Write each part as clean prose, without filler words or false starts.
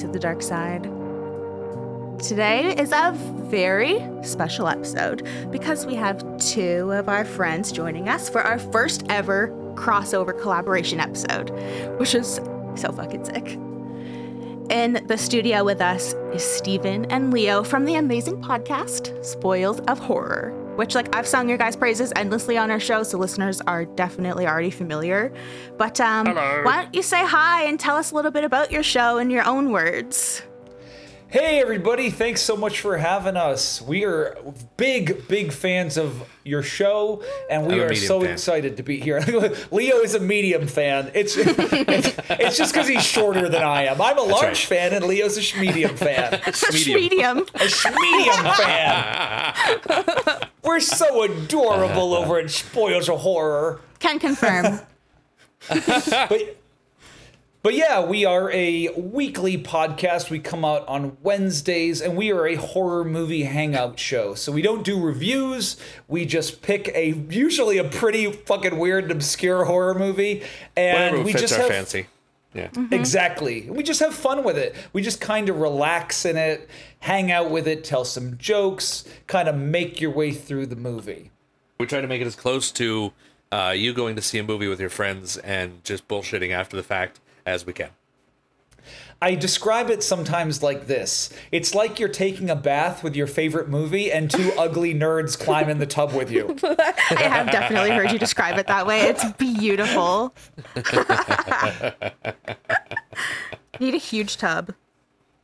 to the dark side. Today is a very special episode because we have two of our friends joining us for our first ever crossover collaboration episode, which is so fucking sick. In the studio with us is Steven and Leo from the amazing podcast, Spoils of Horror, which, like, I've sung your guys' praises endlessly on our show, so listeners are definitely already familiar. But why don't you say hi and tell us a little bit about your show in your own words? Hey, everybody. Thanks so much for having us. We are big, big fans of your show, and we are so excited to be here. Leo is a medium fan. It's just because he's shorter than I am. I'm a large fan, and Leo's a medium fan. A medium fan. We're so adorable over at Spoils of Horror. Can confirm. But yeah, we are a weekly podcast. We come out on Wednesdays, and we are a horror movie hangout show. So we don't do reviews. We just pick usually a pretty fucking weird and obscure horror movie, and whatever fits our fancy. Yeah, mm-hmm. Exactly. We just have fun with it. We just kind of relax in it, hang out with it, tell some jokes, kind of make your way through the movie. We try to make it as close to you going to see a movie with your friends and just bullshitting after the fact as we can. I describe it sometimes like this. It's like you're taking a bath with your favorite movie and two ugly nerds climb in the tub with you. I have definitely heard you describe it that way. It's beautiful. Need a huge tub.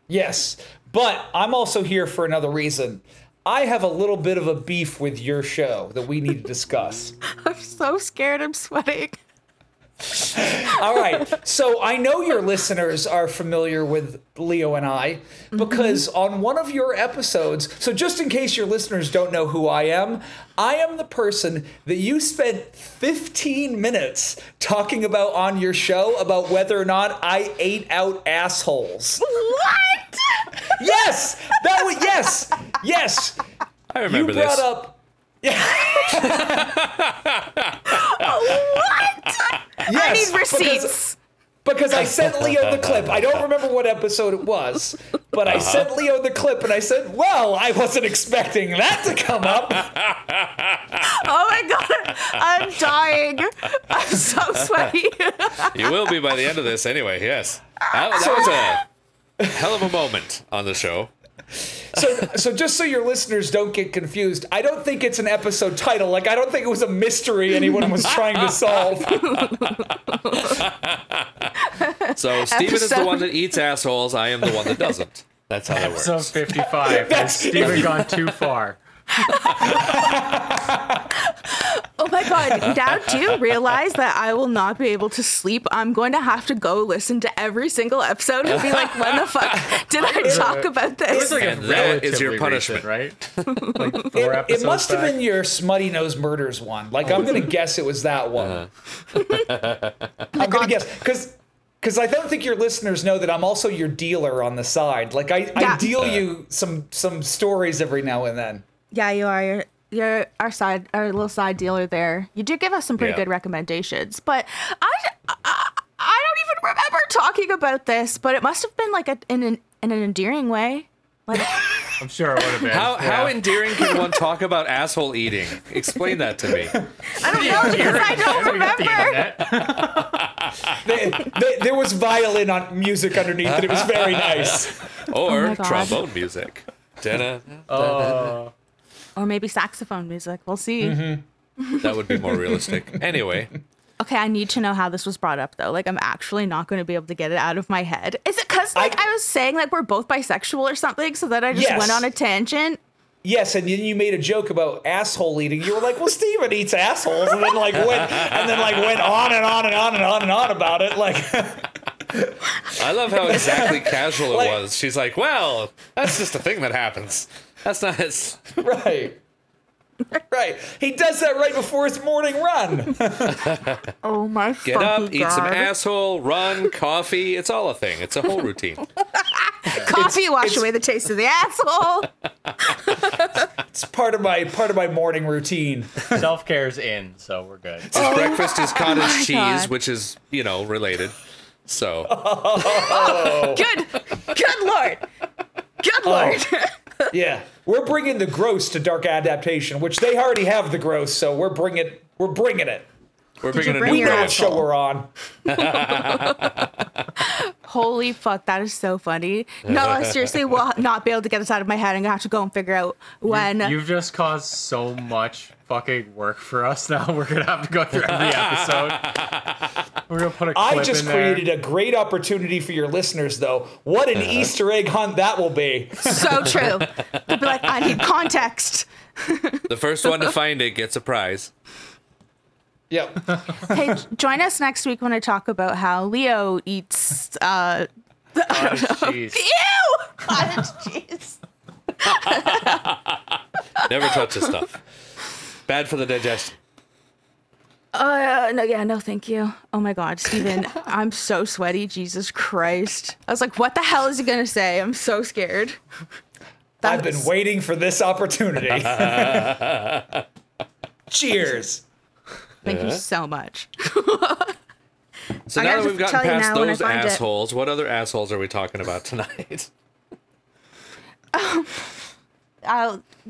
Yes, but I'm also here for another reason. I have a little bit of a beef with your show that we need to discuss. I'm so scared. I'm sweating. All right, so I know your listeners are familiar with Leo and I because on one of your episodes, so just in case your listeners don't know who I am the person that you spent 15 minutes talking about on your show about whether or not I ate out assholes. What? Yes! That was, yes! Yes! I remember this. You brought up. What? Yes, I need receipts. Because I sent Leo the clip. I don't remember what episode it was, but I sent Leo the clip and I said, well, I wasn't expecting that to come up. Oh my God, I'm dying. I'm so sweaty. You will be by the end of this anyway, yes. That was a hell of a moment on the show. So just so your listeners don't get confused, I don't think it's an episode title. Like, I don't think it was a mystery anyone was trying to solve. So Steven is the one that eats assholes. I am the one that doesn't. That's how that works. Episode 55. Has Steven gone too far? Oh my God, now do you realize that I will not be able to sleep? I'm going to have to go listen to every single episode and be like, when the fuck did I talk about this? Like, and that is your punishment, right? Like it must have been your Smutty Nose Murders one. Like, I'm going to guess it was that one. I'm going to guess, because I don't think your listeners know that I'm also your dealer on the side. Like, I deal you some stories every now and then. Yeah, you are. You're our little side dealer there. You do give us some pretty good recommendations, but I don't even remember talking about this. But it must have been like in an endearing way. Like, I'm sure it would have been. How endearing can one talk about asshole eating? Explain that to me. I don't know because I don't remember. There was violin music underneath, and it was very nice. Or trombone music. Or maybe saxophone music. We'll see. Mm-hmm. That would be more realistic. Anyway. Okay, I need to know how this was brought up, though. Like, I'm actually not going to be able to get it out of my head. Is it because, like, I was saying, like, we're both bisexual or something, so that I just went on a tangent? Yes, and then you made a joke about asshole eating. You were like, well, Steven eats assholes, and then, like, went on and on and on and on and on about it. Like... I love how exactly casual it was. She's like, well, that's just a thing that happens. That's not his. Right. He does that right before his morning run. Oh, my fucking God. Get up, eat some asshole, run, coffee. It's all a thing. It's a whole routine. Coffee washes away the taste of the asshole. It's part of my morning routine. Self-care is in, so we're good. So breakfast is cottage cheese, which is, related. So, good Lord. Oh, yeah. We're bringing the gross to Dark Adaptation, which they already have the gross, so we're bringing it. We're bringing a new show we're on. Holy fuck, that is so funny. No, seriously, will not be able to get this out of my head. I'm gonna have to go and figure out when. You've just caused so much fucking work for us now. We're gonna have to go through every episode. We're gonna put a clip in there. I just created a great opportunity for your listeners, though. What an Easter egg hunt that will be. So true. They'll be like, I need context. The first one to find it gets a prize. Yep. Hey, join us next week when I talk about how Leo eats I don't know. Cheese. Ew! Cottage cheese. Never touch this stuff. Bad for the digestion. No, thank you. Oh my God, Steven, I'm so sweaty. Jesus Christ. I was like, what the hell is he gonna say? I'm so scared. I've been waiting for this opportunity. Cheers. Thank you so much. So now that we've gotten past those assholes, what other assholes are we talking about tonight?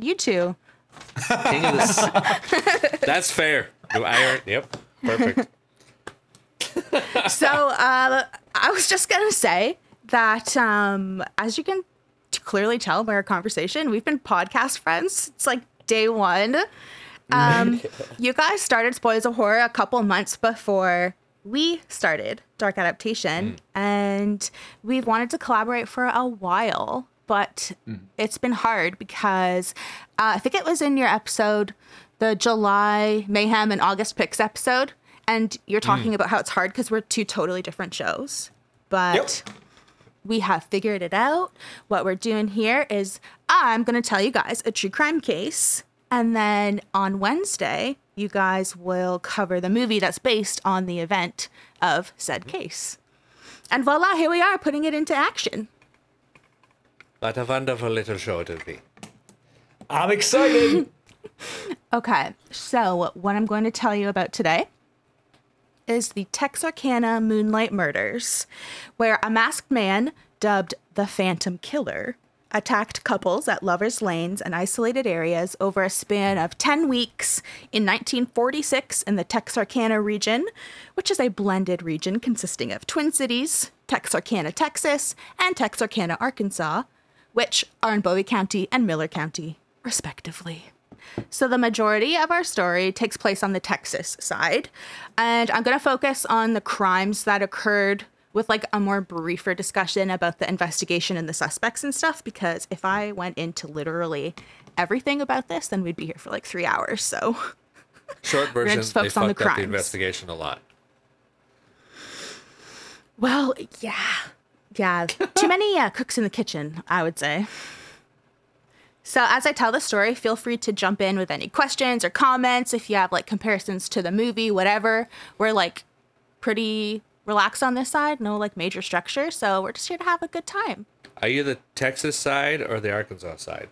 You two. King of the... That's fair. Yep. Perfect. So I was just going to say that as you can clearly tell by our conversation, we've been podcast friends. It's like day one. You guys started Spoils of Horror a couple months before we started Dark Adaptation, and we've wanted to collaborate for a while, but it's been hard because I think it was in your episode, the July Mayhem and August Picks episode, and you're talking about how it's hard because we're two totally different shows, but... Yep. We have figured it out. What we're doing here is I'm going to tell you guys a true crime case. And then on Wednesday, you guys will cover the movie that's based on the event of said case. And voila, here we are putting it into action. What a wonderful little show it'll be. I'm excited. Okay, so what I'm going to tell you about today is the Texarkana Moonlight Murders, where a masked man dubbed the Phantom Killer attacked couples at lovers' lanes and isolated areas over a span of 10 weeks in 1946 in the Texarkana region, which is a blended region consisting of Twin Cities, Texarkana, Texas, and Texarkana, Arkansas, which are in Bowie County and Miller County, respectively. So the majority of our story takes place on the Texas side, and I'm going to focus on the crimes that occurred with like a more briefer discussion about the investigation and the suspects and stuff, because if I went into literally everything about this, then we'd be here for like 3 hours. So short version, just focus on the crimes. They fucked up the investigation a lot. Well, yeah. Too many cooks in the kitchen, I would say. So as I tell the story, feel free to jump in with any questions or comments. If you have like comparisons to the movie, whatever, we're like pretty relaxed on this side, no like major structure. So we're just here to have a good time. Are you the Texas side or the Arkansas side?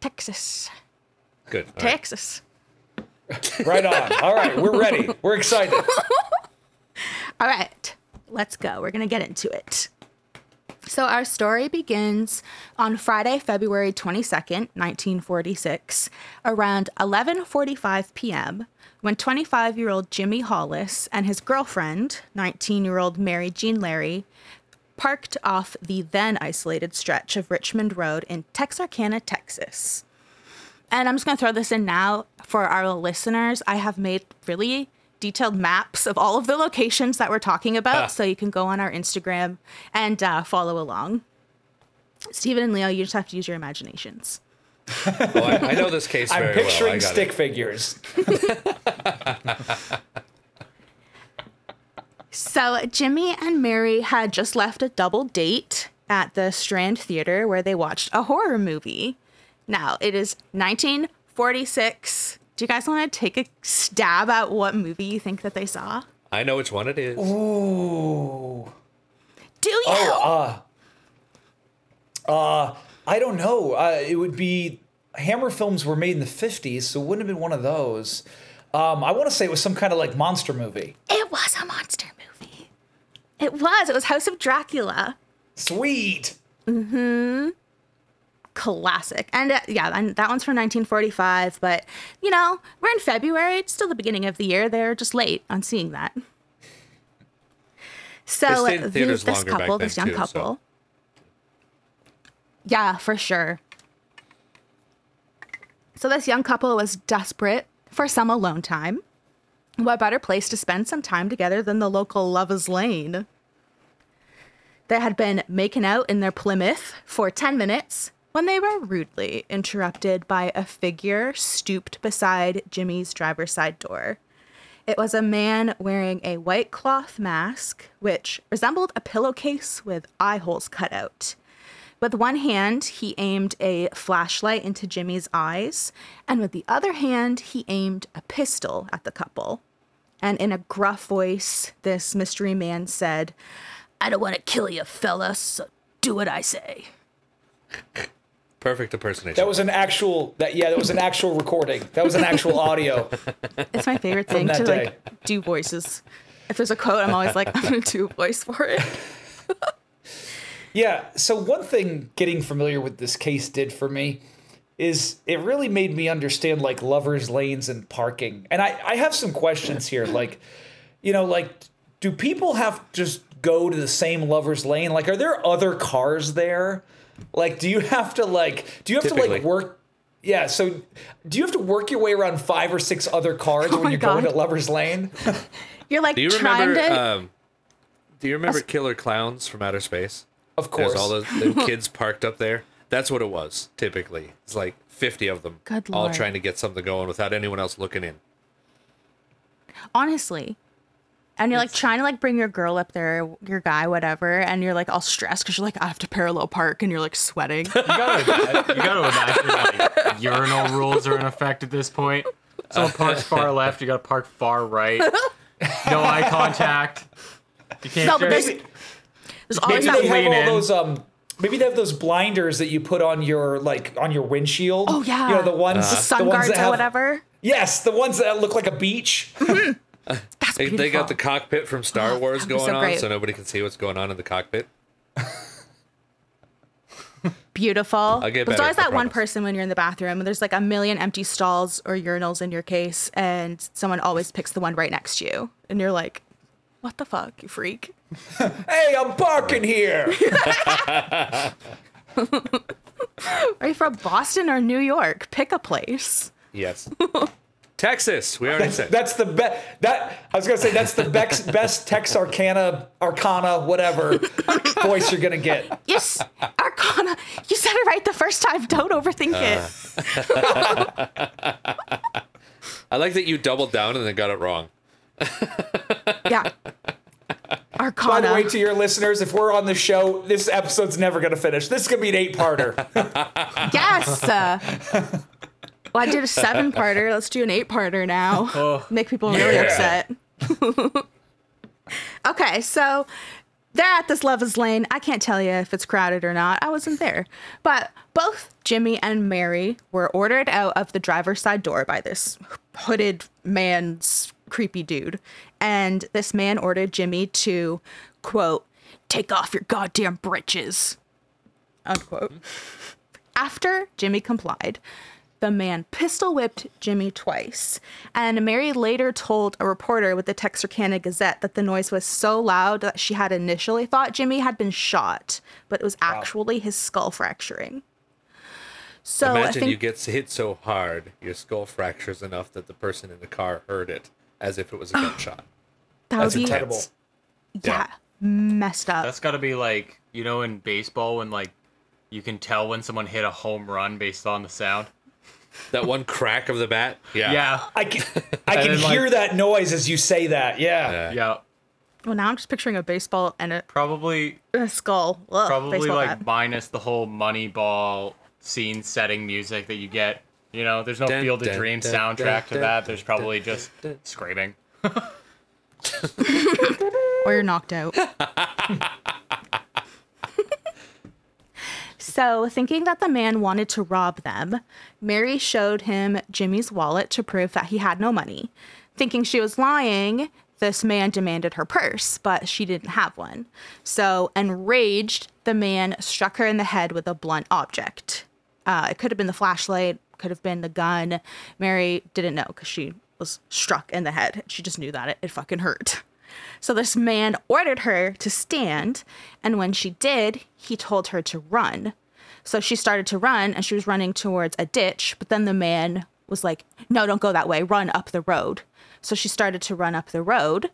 Texas. Good. All Texas. Right on. All right. We're ready. We're excited. All right. Let's go. We're going to get into it. So our story begins on Friday, February 22nd, 1946, around 11:45 p.m., when 25-year-old Jimmy Hollis and his girlfriend, 19-year-old Mary Jean Larry, parked off the then-isolated stretch of Richmond Road in Texarkana, Texas. And I'm just going to throw this in now for our listeners. I have made really detailed maps of all of the locations that we're talking about, so you can go on our Instagram and follow along. Steven and Leo, you just have to use your imaginations. Well, I know this case very well. I'm picturing stick figures. So Jimmy and Mary had just left a double date at the Strand Theater where they watched a horror movie. Now, it is 1946. Do you guys want to take a stab at what movie you think that they saw? I know which one it is. Ooh. Do you? I don't know. It would be... Hammer films were made in the 50s, so it wouldn't have been one of those. I want to say it was some kind of like monster movie. It was a monster movie. It was. It was House of Dracula. Sweet. Mm-hmm. Classic. And yeah, and that one's from 1945. But, you know, we're in February. It's still the beginning of the year. They're just late on seeing that. So this young couple. Yeah, for sure. So this young couple was desperate for some alone time. What better place to spend some time together than the local Lover's Lane? They had been making out in their Plymouth for 10 minutes when they were rudely interrupted by a figure stooped beside Jimmy's driver's side door. It was a man wearing a white cloth mask, which resembled a pillowcase with eye holes cut out. With one hand, he aimed a flashlight into Jimmy's eyes, and with the other hand, he aimed a pistol at the couple. And in a gruff voice, this mystery man said, "I don't want to kill you, fella, so do what I say." Perfect impersonation. That was an actual recording. That was an actual audio. It's my favorite thing to do voices. If there's a quote, I'm always like, I'm going to do a voice for it. Yeah, so one thing getting familiar with this case did for me is it really made me understand, like, lovers' lanes and parking. And I have some questions here, like, you know, like, do people have to just go to the same lovers' lane? Like, are there other cars there? Like, do you have to work? Yeah, so do you have to work your way around 5 or 6 other cars when you're going to lovers' lane? You're like, do you remember Killer Clowns from Outer Space? Of course. There's all the kids parked up there. That's what it was, typically. It's like 50 of them, trying to get something going without anyone else looking in. Honestly. And you're, like, trying to, like, bring your girl up there, your guy, whatever, and you're, like, all stressed because you're, like, I have to parallel park, and you're, like, sweating. You got to imagine, like, urinal rules are in effect at this point. Someone parks far left, you got to park far right. No eye contact. You can't Maybe they have those blinders that you put on your, like, on your windshield. Oh yeah, you know, the ones, the sun guards or whatever. Yes, the ones that look like a beach. Mm-hmm. That's beautiful. They got the cockpit from Star Wars going on, so nobody can see what's going on in the cockpit. Beautiful. There's always that one person when you're in the bathroom, and there's like a million empty stalls or urinals in your case, and someone always picks the one right next to you, and you're like, what the fuck, you freak? Hey, I'm barking here. Are you from Boston or New York? Pick a place. Yes. Texas. We already said that's the best. I was gonna say that's the best Texarkana, whatever voice you're gonna get. Yes, Arcana. You said it right the first time. Don't overthink it. I like that you doubled down and then got it wrong. Yeah. Arcana. By the way, to your listeners, if we're on the show, this episode's never going to finish. This is going to be an 8-parter. Yes. Well, I did a 7-parter. Let's do an 8-parter now. Make people really upset. Okay, so they're at this Lover's Lane. I can't tell you if it's crowded or not. I wasn't there. But both Jimmy and Mary were ordered out of the driver's side door by this hooded man's creepy dude, and this man ordered Jimmy to, quote, "take off your goddamn britches," unquote. After Jimmy complied, the man pistol whipped Jimmy twice, and Mary later told a reporter with the Texarkana Gazette that the noise was so loud that she had initially thought Jimmy had been shot, but it was actually his skull fracturing. So imagine you get hit so hard your skull fractures enough that the person in the car heard it as if it was a gunshot. That's incredible. Yeah, messed up. That's got to be like, you know, in baseball when, like, you can tell when someone hit a home run based on the sound. That one crack of the bat. Yeah. Yeah. I can hear, like, that noise as you say that. Yeah. Well, now I'm just picturing a baseball and a skull. Ugh, probably like bat. Minus the whole Moneyball scene setting music that you get. You know, there's no Field of Dreams soundtrack to that. There's probably just screaming. Or you're knocked out. So, thinking that the man wanted to rob them, Mary showed him Jimmy's wallet to prove that he had no money. Thinking she was lying, This man demanded her purse, but she didn't have one. So, enraged, the man struck her in the head with a blunt object. It could have been the flashlight, could have been the gun. Mary didn't know because she was struck in the head. She just knew that it fucking hurt. So this man ordered her to stand, and when she did, he told her to run. So she started to run, and she was running towards a ditch, but then the man was like, no, don't go that way, run up the road. So she started to run up the road,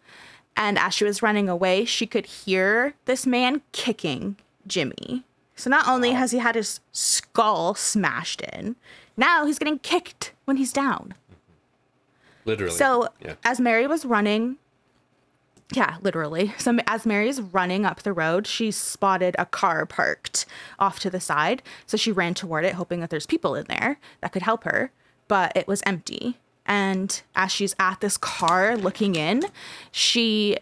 and as she was running away, she could hear this man kicking Jimmy. So not only has he had his skull smashed in, now he's getting kicked when he's down. Literally. So as Mary was running... Yeah, literally. So as Mary's running up the road, she spotted a car parked off to the side. So she ran toward it, hoping that there's people in there that could help her. But it was empty. And as she's at this car looking in, she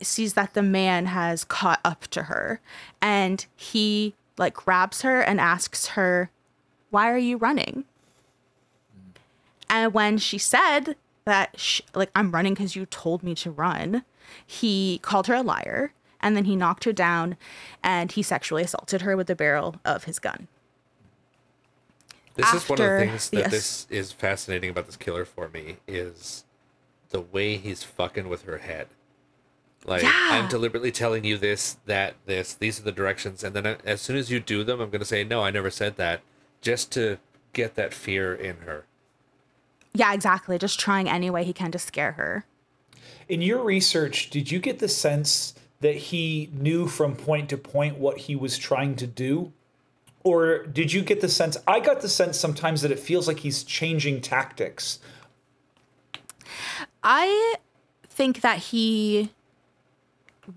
sees that the man has caught up to her. And he, like, grabs her and asks her, why are you running? And when she said that, I'm running because you told me to run, he called her a liar, and then he knocked her down, and he sexually assaulted her with the barrel of his gun. This is one of the things that this is fascinating about this killer for me, is the way he's fucking with her head. Like, I'm deliberately telling you this, that, this, these are the directions, and then as soon as you do them, I'm going to say, no, I never said that, just to get that fear in her. Yeah, exactly. Just trying any way he can to scare her. In your research, did you get the sense that he knew from point to point what he was trying to do? Or did you get the sense? I got the sense sometimes that it feels like he's changing tactics. I think that he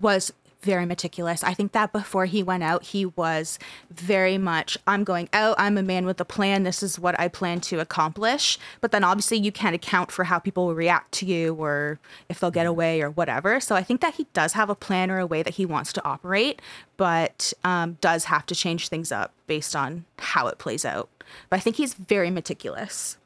was very meticulous. I think that before he went out, he was very much, I'm going out, I'm a man with a plan, this is what I plan to accomplish. But then obviously you can't account for how people will react to you or if they'll get away or whatever. So I think that he does have a plan or a way that he wants to operate, but does have to change things up based on how it plays out. But I think he's very meticulous.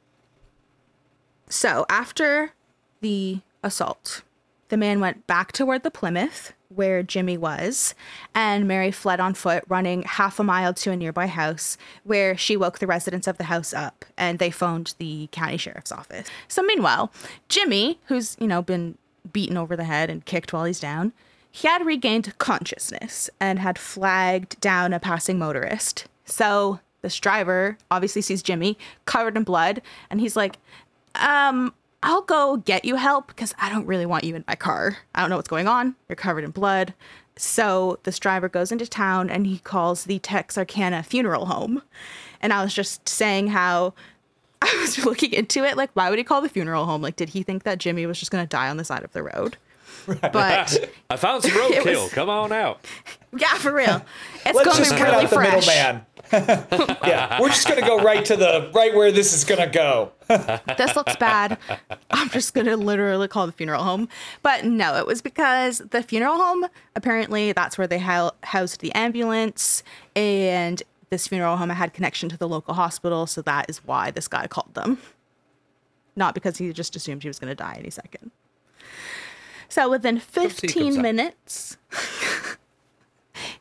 So after the assault, the man went back toward the Plymouth where Jimmy was, and Mary fled on foot, running half a mile to a nearby house where she woke the residents of the house up, and they phoned the county sheriff's office. So meanwhile, Jimmy, who's, been beaten over the head and kicked while he's down, he had regained consciousness and had flagged down a passing motorist. So this driver obviously sees Jimmy covered in blood, and he's like, I'll go get you help because I don't really want you in my car. I don't know what's going on. You're covered in blood. So this driver goes into town and he calls the Texarkana funeral home. And I was just saying how I was looking into it. Like, why would he call the funeral home? Like, did he think that Jimmy was just going to die on the side of the road? Right. But I found some roadkill. Come on out. Yeah, for real. It's Let's going to be really fresh. Yeah, we're just gonna go right where this is gonna go. This looks bad. I'm just gonna literally call the funeral home. But no, it was because the funeral home, apparently that's where they housed the ambulance, and this funeral home had connection to the local hospital, so that is why this guy called them. Not because he just assumed he was gonna die any second. So within 15 minutes,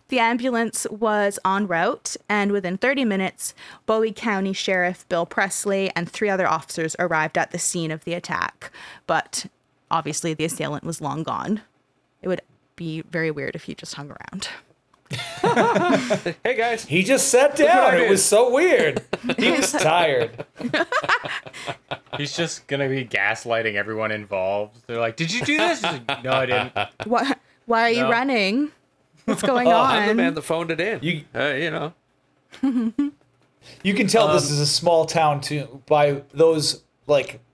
the ambulance was en route, and within 30 minutes, Bowie County Sheriff Bill Presley and 3 other officers arrived at the scene of the attack. But obviously, the assailant was long gone. It would be very weird if he just hung around. Hey, guys. He just sat down. It was so weird. He was tired. He's just going to be gaslighting everyone involved. They're like, did you do this? He's like, no, I didn't. Why are you running? What's going on? I'm the man that phoned it in. You can tell this is a small town too by those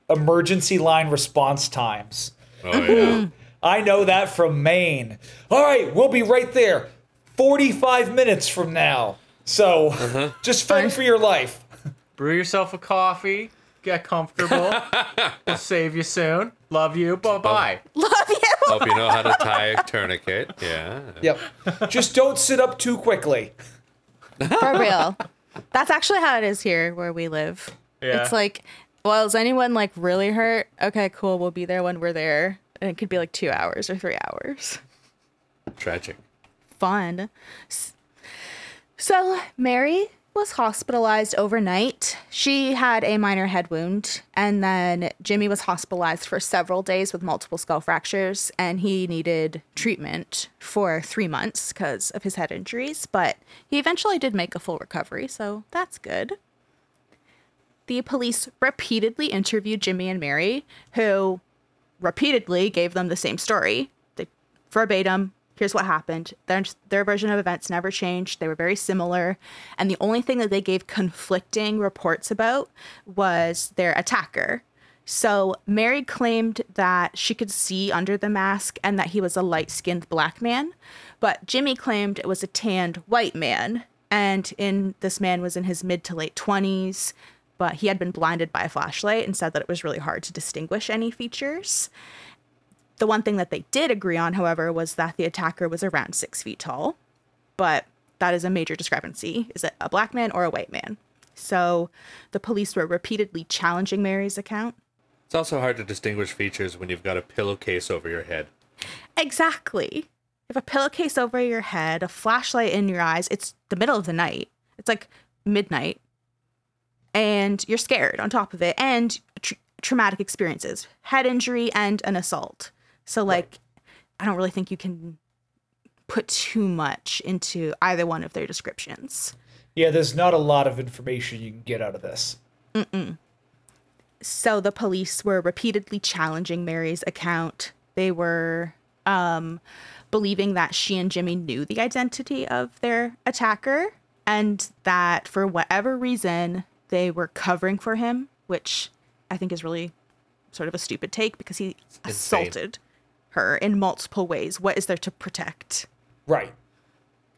emergency line response times. Oh yeah, I know that from Maine. All right, we'll be right there. 45 minutes from now. So just fend for your life. Brew yourself a coffee. Get comfortable. We'll save you soon. Love you. Bye-bye. Love you. Hope you know how to tie a tourniquet. Yeah. Yep. Just don't sit up too quickly. For real. That's actually how it is here where we live. Yeah. It's like, well, is anyone really hurt? Okay, cool. We'll be there when we're there. and it could be like 2 hours or 3 hours. Tragic. Fun. So Mary was hospitalized overnight. She had a minor head wound, and then Jimmy was hospitalized for several days with multiple skull fractures, and he needed treatment for 3 months because of his head injuries, but he eventually did make a full recovery, so that's good. The police repeatedly interviewed Jimmy and Mary, who repeatedly gave them the same story. They, verbatim, here's what happened. Their version of events never changed. They were very similar. And the only thing that they gave conflicting reports about was their attacker. So Mary claimed that she could see under the mask and that he was a light-skinned black man. But Jimmy claimed it was a tanned white man. And this man was in his mid to late 20s. But he had been blinded by a flashlight and said that it was really hard to distinguish any features. The one thing that they did agree on, however, was that the attacker was around 6 feet tall. But that is a major discrepancy. Is it a black man or a white man? So the police were repeatedly challenging Mary's account. It's also hard to distinguish features when you've got a pillowcase over your head. Exactly. If a pillowcase over your head, a flashlight in your eyes, it's the middle of the night. It's like midnight. And you're scared on top of it. And traumatic experiences, head injury and an assault. So, like, I don't really think you can put too much into either one of their descriptions. Yeah, there's not a lot of information you can get out of this. Mm-mm. So the police were repeatedly challenging Mary's account. They were believing that she and Jimmy knew the identity of their attacker and that for whatever reason they were covering for him, which I think is really sort of a stupid take because he assaulted her in multiple ways. What is there to protect? Right.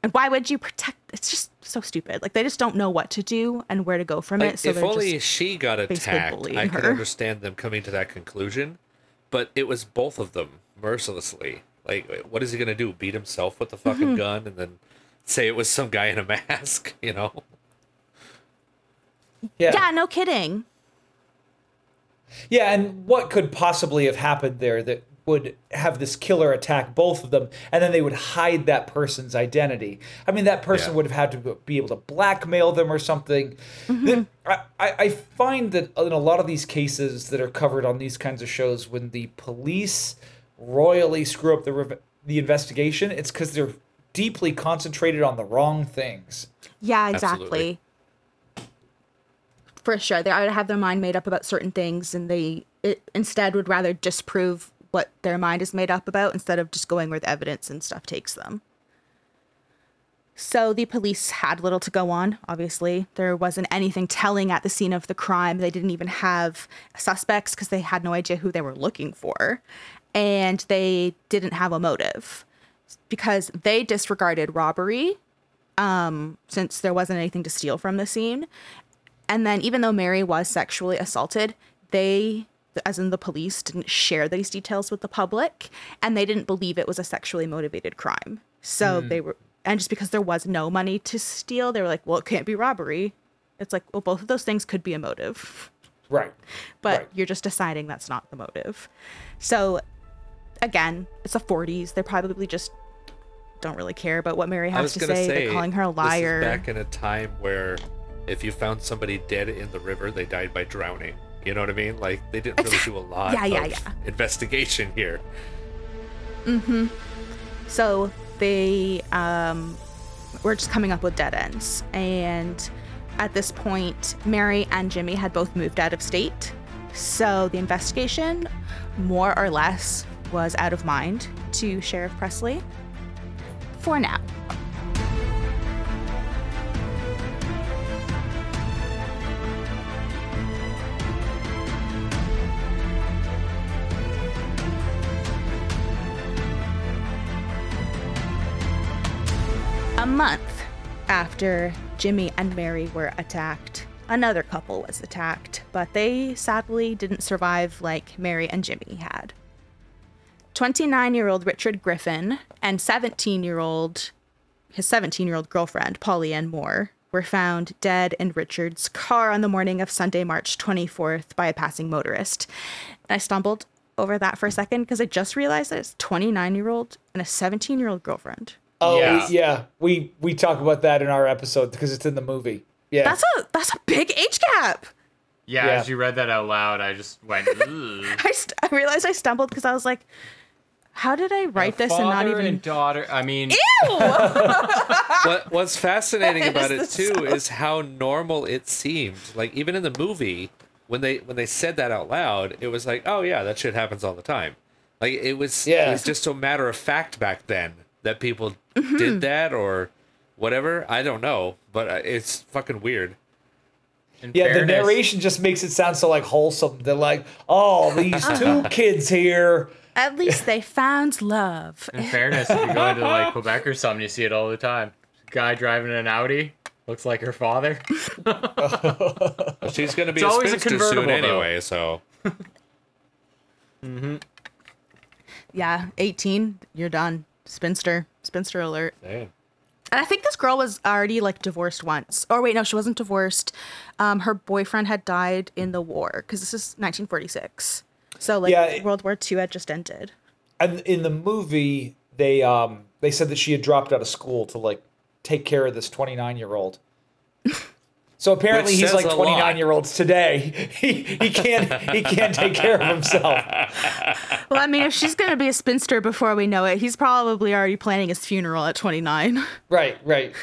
And why would you protect? It's just so stupid. Like, they just don't know what to do and where to go from it. So if only she got attacked, I could understand them coming to that conclusion. But it was both of them mercilessly. Like, what is he going to do? Beat himself with the fucking gun and then say it was some guy in a mask, you know? Yeah, no kidding. Yeah, and what could possibly have happened there that would have this killer attack both of them, and then they would hide that person's identity? I mean, that person would have had to be able to blackmail them or something. Mm-hmm. I find that in a lot of these cases that are covered on these kinds of shows, when the police royally screw up the investigation, it's because they're deeply concentrated on the wrong things. Yeah, exactly. Absolutely. For sure. They either have their mind made up about certain things and they instead would rather disprove what their mind is made up about instead of just going where the evidence and stuff takes them. So the police had little to go on, obviously. There wasn't anything telling at the scene of the crime. They didn't even have suspects because they had no idea who they were looking for. And they didn't have a motive because they disregarded robbery since there wasn't anything to steal from the scene. And then even though Mary was sexually assaulted, they, as in the police, didn't share these details with the public, and they didn't believe it was a sexually motivated crime. So they were, and just because there was no money to steal, they were like, well, it can't be robbery. It's like, well, both of those things could be a motive. Right. But you're just deciding that's not the motive. So again, it's the 40s. They probably just don't really care about what Mary has to say. They're calling her a liar. This is back in a time where if you found somebody dead in the river, they died by drowning. You know what I mean? Like, they didn't really do a lot of investigation here. Mm-hmm. So they were just coming up with dead ends. And at this point, Mary and Jimmy had both moved out of state. So the investigation, more or less, was out of mind to Sheriff Presley for now. A month after Jimmy and Mary were attacked, another couple was attacked, but they sadly didn't survive like Mary and Jimmy had. 29-year-old Richard Griffin and his 17-year-old girlfriend, Polly Ann Moore, were found dead in Richard's car on the morning of Sunday, March 24th by a passing motorist. I stumbled over that for a second because I just realized that it's 29-year-old and a 17-year-old girlfriend. Oh yeah, we talk about that in our episode because it's in the movie. Yeah, that's a big age gap. Yeah, yeah. As you read that out loud, I just went. I realized I stumbled because I was like, "How did I write this and not even and daughter?" I mean, ew. What's fascinating about it too is how normal it seemed. Like even in the movie, when they said that out loud, it was like, "Oh yeah, that shit happens all the time." Like it was just a matter of fact back then. That people did that or whatever. I don't know, but it's fucking weird. The narration just makes it sound so like wholesome. They're like, oh, these two kids here. At least they found love. In fairness, if you go into like Quebec or something, you see it all the time. Guy driving an Audi looks like her father. She's going to be always a convertible soon anyway, so. Mm-hmm. Yeah, 18, you're done. Spinster alert. Damn. And I think this girl was already like divorced once. Or wait, no, she wasn't divorced. Her boyfriend had died in the war because this is 1946. So like World War II had just ended. And in the movie, they said that she had dropped out of school to like take care of this 29-year-old. So apparently he's like 29-year-olds today. He can't take care of himself. Well, I mean, if she's going to be a spinster before we know it, he's probably already planning his funeral at 29. Right.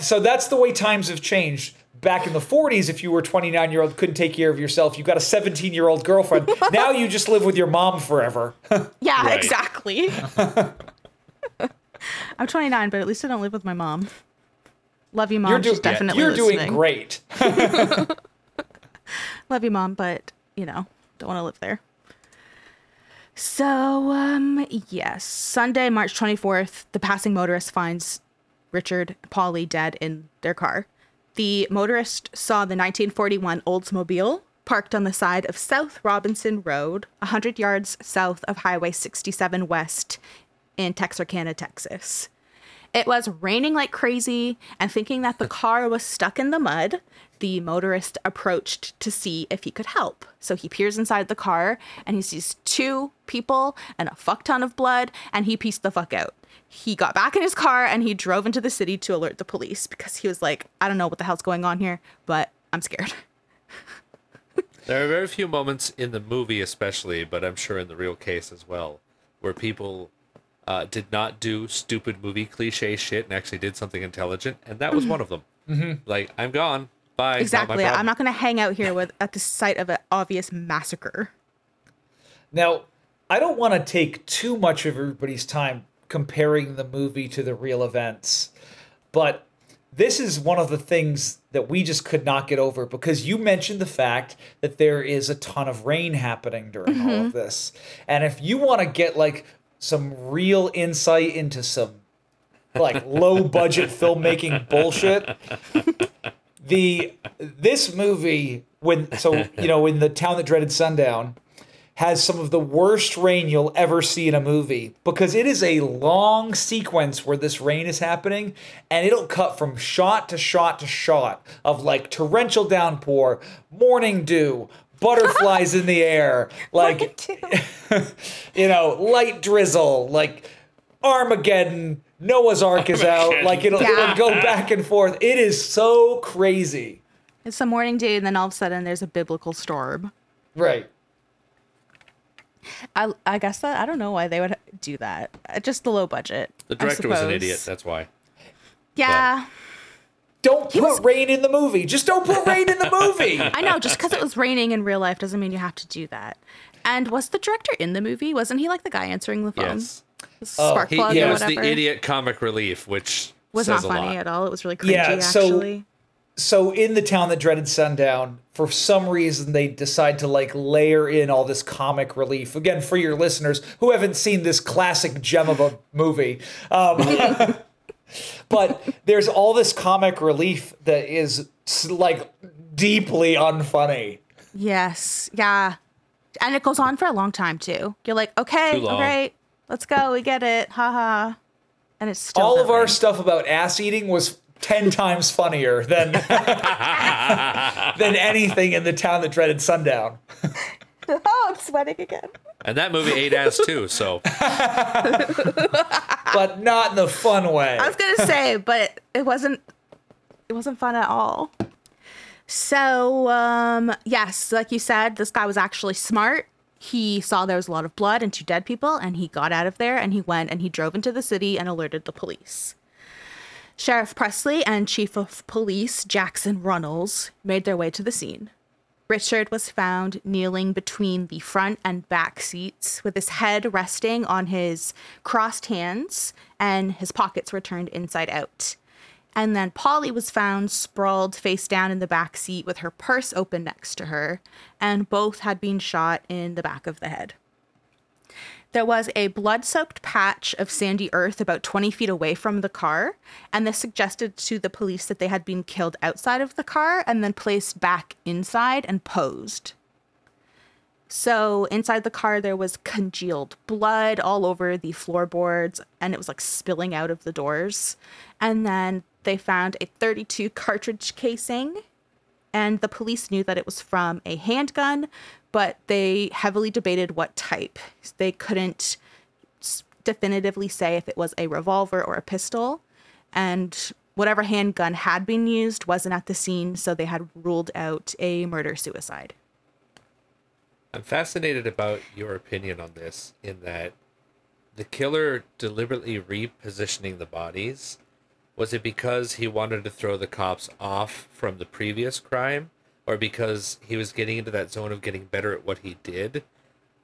So that's the way times have changed. Back in the 40s, if you were a 29-year-old, couldn't take care of yourself, you got a 17-year-old girlfriend. Now you just live with your mom forever. Yeah, right. Exactly. I'm 29, but at least I don't live with my mom. Love you, Mom. You're doing great. Love you, Mom, but, don't want to live there. So, yes. Sunday, March 24th, the passing motorist finds Richard and Polly dead in their car. The motorist saw the 1941 Oldsmobile parked on the side of South Robinson Road, 100 yards south of Highway 67 West in Texarkana, Texas. It was raining like crazy, and thinking that the car was stuck in the mud, the motorist approached to see if he could help. So he peers inside the car, and he sees two people and a fuck ton of blood, and he pieced the fuck out. He got back in his car, and he drove into the city to alert the police, because he was like, I don't know what the hell's going on here, but I'm scared. There are very few moments in the movie especially, but I'm sure in the real case as well, where people... did not do stupid movie cliche shit and actually did something intelligent, and that was one of them. Mm-hmm. Like, I'm gone. Bye. Exactly. I'm not going to hang out here at the site of an obvious massacre. Now, I don't want to take too much of everybody's time comparing the movie to the real events, but this is one of the things that we just could not get over because you mentioned the fact that there is a ton of rain happening during all of this, and if you want to get like some real insight into some like low budget filmmaking bullshit. This movie in The Town That Dreaded Sundown has some of the worst rain you'll ever see in a movie because it is a long sequence where this rain is happening and it'll cut from shot to shot to shot of like torrential downpour, morning dew, butterflies in the air, like, light drizzle, like Armageddon, Noah's Ark is out, like it'll go back and forth. It is so crazy. It's a morning dew, and then all of a sudden there's a biblical storm. Right. I guess that, I don't know why they would do that. Just the low budget. The director was an idiot, that's why. Yeah. But. Don't put rain in the movie. Just don't put rain in the movie. I know. Just because it was raining in real life doesn't mean you have to do that. And was the director in the movie? Wasn't he like the guy answering the phone? Yes. Sparkplug or whatever. He was the idiot comic relief, which was not funny at all. It was really cringy, actually. So in The Town That Dreaded Sundown, for some reason, they decide to like layer in all this comic relief. Again, for your listeners who haven't seen this classic gem of a movie. But there's all this comic relief that is like deeply unfunny. Yes. Yeah. And it goes on for a long time too. You're like, okay, all right, let's go. We get it. Ha ha. And it's still all of our stuff about ass eating was 10 times funnier than than anything in The Town That Dreaded Sundown. Oh, sweating again. And that movie ate ass too, so. But not in the fun way. I was going to say, but it wasn't fun at all. So, yes, like you said, this guy was actually smart. He saw there was a lot of blood and 2 dead people, and he got out of there, and he went and he drove into the city and alerted the police. Sheriff Presley and Chief of Police Jackson Runnels made their way to the scene. Richard was found kneeling between the front and back seats with his head resting on his crossed hands and his pockets were turned inside out. And then Polly was found sprawled face down in the back seat with her purse open next to her, and both had been shot in the back of the head. There was a blood-soaked patch of sandy earth about 20 feet away from the car, and this suggested to the police that they had been killed outside of the car and then placed back inside and posed. So inside the car, there was congealed blood all over the floorboards, and it was like spilling out of the doors. And then they found a .32 cartridge casing, and the police knew that it was from a handgun, but they heavily debated what type. They couldn't definitively say if it was a revolver or a pistol, and whatever handgun had been used wasn't at the scene, so they had ruled out a murder-suicide. I'm fascinated about your opinion on this, in that the killer deliberately repositioning the bodies. Was it because he wanted to throw the cops off from the previous crime? Or because he was getting into that zone of getting better at what he did,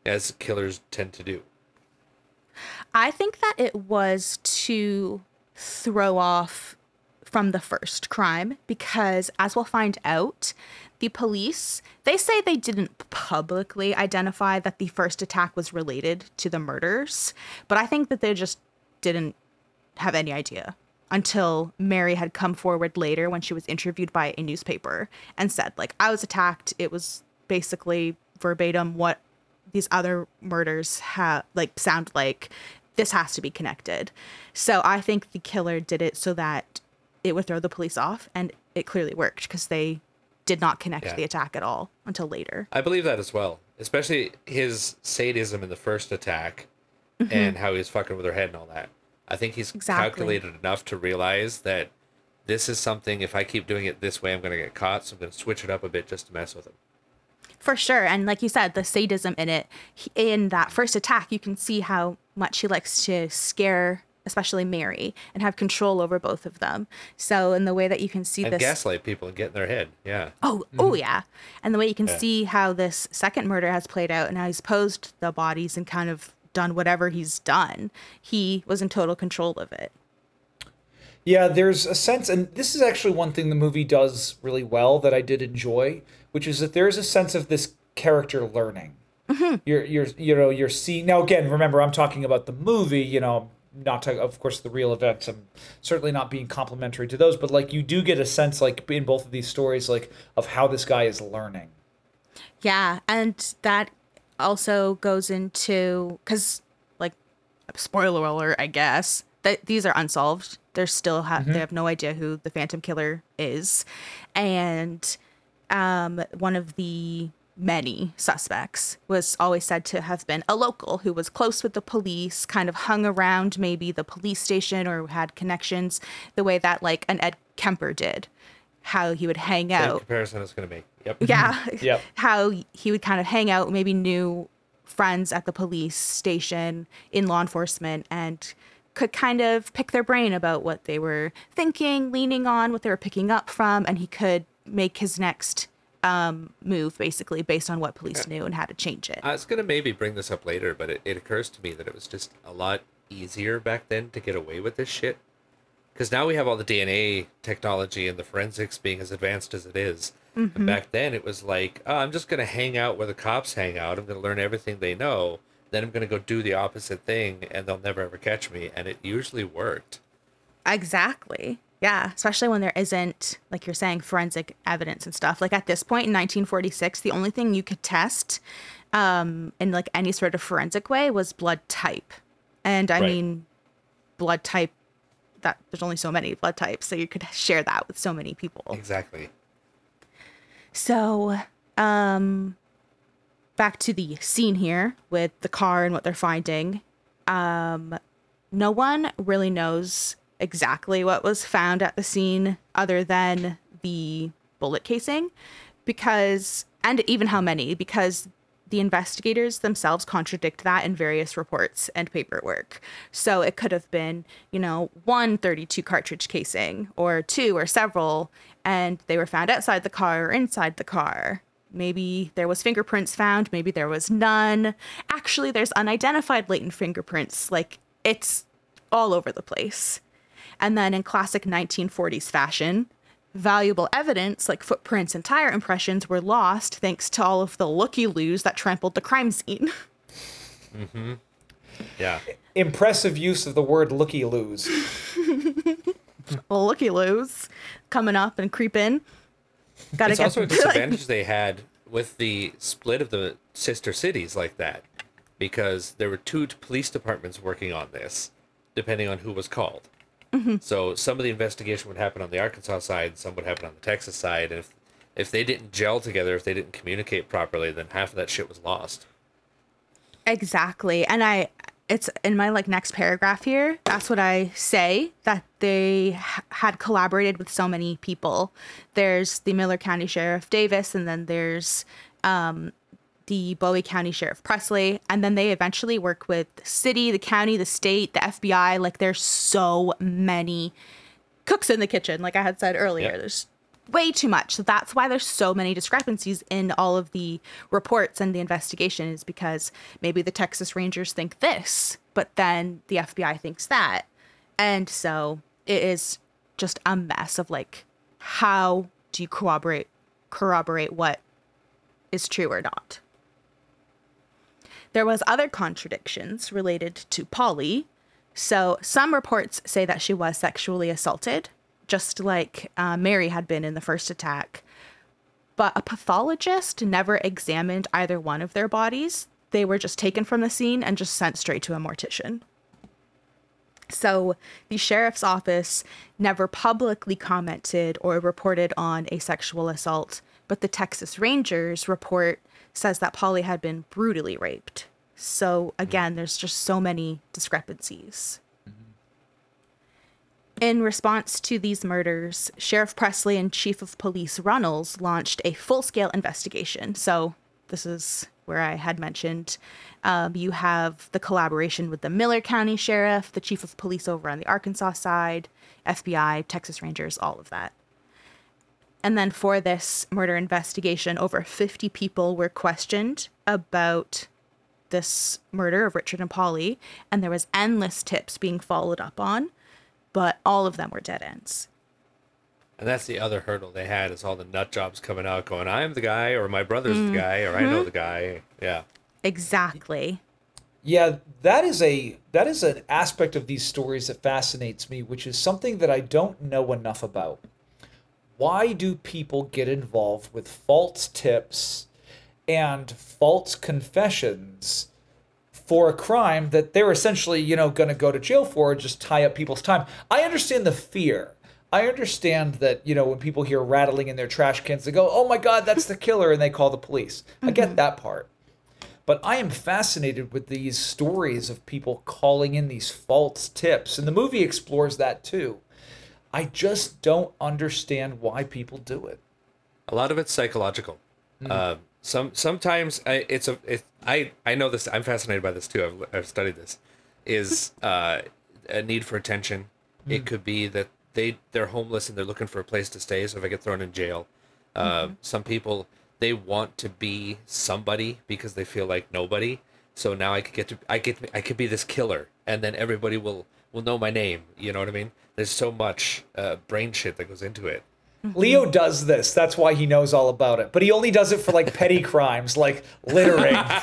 as killers tend to do? I think that it was to throw off from the first crime, because as we'll find out, the police, they say they didn't publicly identify that the first attack was related to the murders, but I think that they just didn't have any idea until Mary had come forward later when she was interviewed by a newspaper and said, like, I was attacked. It was basically verbatim what these other murders sound like. This has to be connected. So I think the killer did it so that it would throw the police off, and it clearly worked because they did not connect the attack at all until later. I believe that as well, especially his sadism in the first attack and how he was fucking with her head and all that. I think he's calculated enough to realize that this is something, if I keep doing it this way, I'm going to get caught. So I'm going to switch it up a bit just to mess with him. For sure. And like you said, the sadism in it, in that first attack, you can see how much he likes to scare, especially Mary, and have control over both of them. So in the way that you can see and gaslight people and get in their head. Yeah. Oh, yeah. And the way you can see how this second murder has played out and how he's posed the bodies and kind of done whatever he's done, he was in total control of it. Yeah, there's a sense, and this is actually one thing the movie does really well that I did enjoy, which is that there's a sense of this character learning. Mm-hmm. You're seeing, now again, remember, I'm talking about the movie, not talking, of course, the real events. I'm certainly not being complimentary to those, but like you do get a sense, like in both of these stories, like of how this guy is learning. Yeah, and that also goes into, because, like, spoiler alert, I guess, that these are unsolved. They're still they have no idea who the Phantom Killer is, and one of the many suspects was always said to have been a local who was close with the police, kind of hung around maybe the police station or had connections, the way that like an Ed Kemper did. How he would hang out. Same comparison it's going to make. Yep. Yeah. Yep. How he would kind of hang out, maybe new friends at the police station, in law enforcement, and could kind of pick their brain about what they were thinking, leaning on, what they were picking up from, and he could make his next move, basically, based on what police knew and how to change it. I was going to maybe bring this up later, but it occurs to me that it was just a lot easier back then to get away with this shit. Because now we have all the DNA technology and the forensics being as advanced as it is. Mm-hmm. And back then it was like, oh, I'm just going to hang out where the cops hang out. I'm going to learn everything they know. Then I'm going to go do the opposite thing and they'll never ever catch me. And it usually worked. Exactly. Yeah. Especially when there isn't, like you're saying, forensic evidence and stuff. Like at this point in 1946, the only thing you could test in like any sort of forensic way was blood type. And I mean, blood type. That there's only so many blood types, so you could share that with so many people. Exactly. So back to the scene here with the car and what they're finding. No one really knows exactly what was found at the scene other than the bullet casing, and even how many, because the investigators themselves contradict that in various reports and paperwork. So it could have been, one 32 cartridge casing or two or several, and they were found outside the car or inside the car. Maybe there was fingerprints found. Maybe there was none. Actually, there's unidentified latent fingerprints. It's all over the place. And then in classic 1940s fashion, valuable evidence like footprints and tire impressions were lost thanks to all of the looky-loos that trampled the crime scene. Mm-hmm. Yeah. Impressive use of the word looky-loos. Looky-loos coming up and creeping. It's also a disadvantage they had with the split of the sister cities like that, because there were two police departments working on this, depending on who was called. Mm-hmm. So some of the investigation would happen on the Arkansas side, some would happen on the Texas side. And if they didn't gel together, if they didn't communicate properly, then half of that shit was lost. Exactly. And it's in my next paragraph here. That's what I say, that they had collaborated with so many people. There's the Miller County Sheriff Davis, and then there's the Bowie County Sheriff Presley, and then they eventually work with the city, the county, the state, the FBI. There's so many cooks in the kitchen, like I had said earlier. Yep. There's way too much. So that's why there's so many discrepancies in all of the reports and the investigation, is because maybe the Texas Rangers think this, but then the FBI thinks that. And so it is just a mess of how do you corroborate what is true or not? There was other contradictions related to Polly. So some reports say that she was sexually assaulted, just like Mary had been in the first attack. But a pathologist never examined either one of their bodies. They were just taken from the scene and just sent straight to a mortician. So the sheriff's office never publicly commented or reported on a sexual assault, but the Texas Rangers report says that Polly had been brutally raped. So again, there's just so many discrepancies. Mm-hmm. In response to these murders, Sheriff Presley and Chief of Police Runnels launched a full-scale investigation. So this is where I had mentioned you have the collaboration with the Miller County Sheriff, the Chief of Police over on the Arkansas side, FBI, Texas Rangers, all of that. And then for this murder investigation, over 50 people were questioned about this murder of Richard and Polly, and there was endless tips being followed up on, but all of them were dead ends. And that's the other hurdle they had, is all the nut jobs coming out going, I'm the guy, or my brother's the guy, or I know the guy. Yeah. Exactly. Yeah, that is an aspect of these stories that fascinates me, which is something that I don't know enough about. Why do people get involved with false tips and false confessions for a crime that they're essentially, going to go to jail for, and just tie up people's time? I understand the fear. I understand that, when people hear rattling in their trash cans, they go, oh my God, that's the killer, and they call the police. Mm-hmm. I get that part. But I am fascinated with these stories of people calling in these false tips, and the movie explores that too. I just don't understand why people do it. A lot of it's psychological. Mm-hmm. Sometimes I know this. I'm fascinated by this too. I've studied this. Is a need for attention. Mm-hmm. It could be that they're homeless and they're looking for a place to stay. So if I get thrown in jail, some people, they want to be somebody because they feel like nobody. So now I could be this killer, and then everybody will know my name. You know what I mean? There's so much brain shit that goes into it. Leo does this. That's why he knows all about it. But he only does it for petty crimes, like littering, like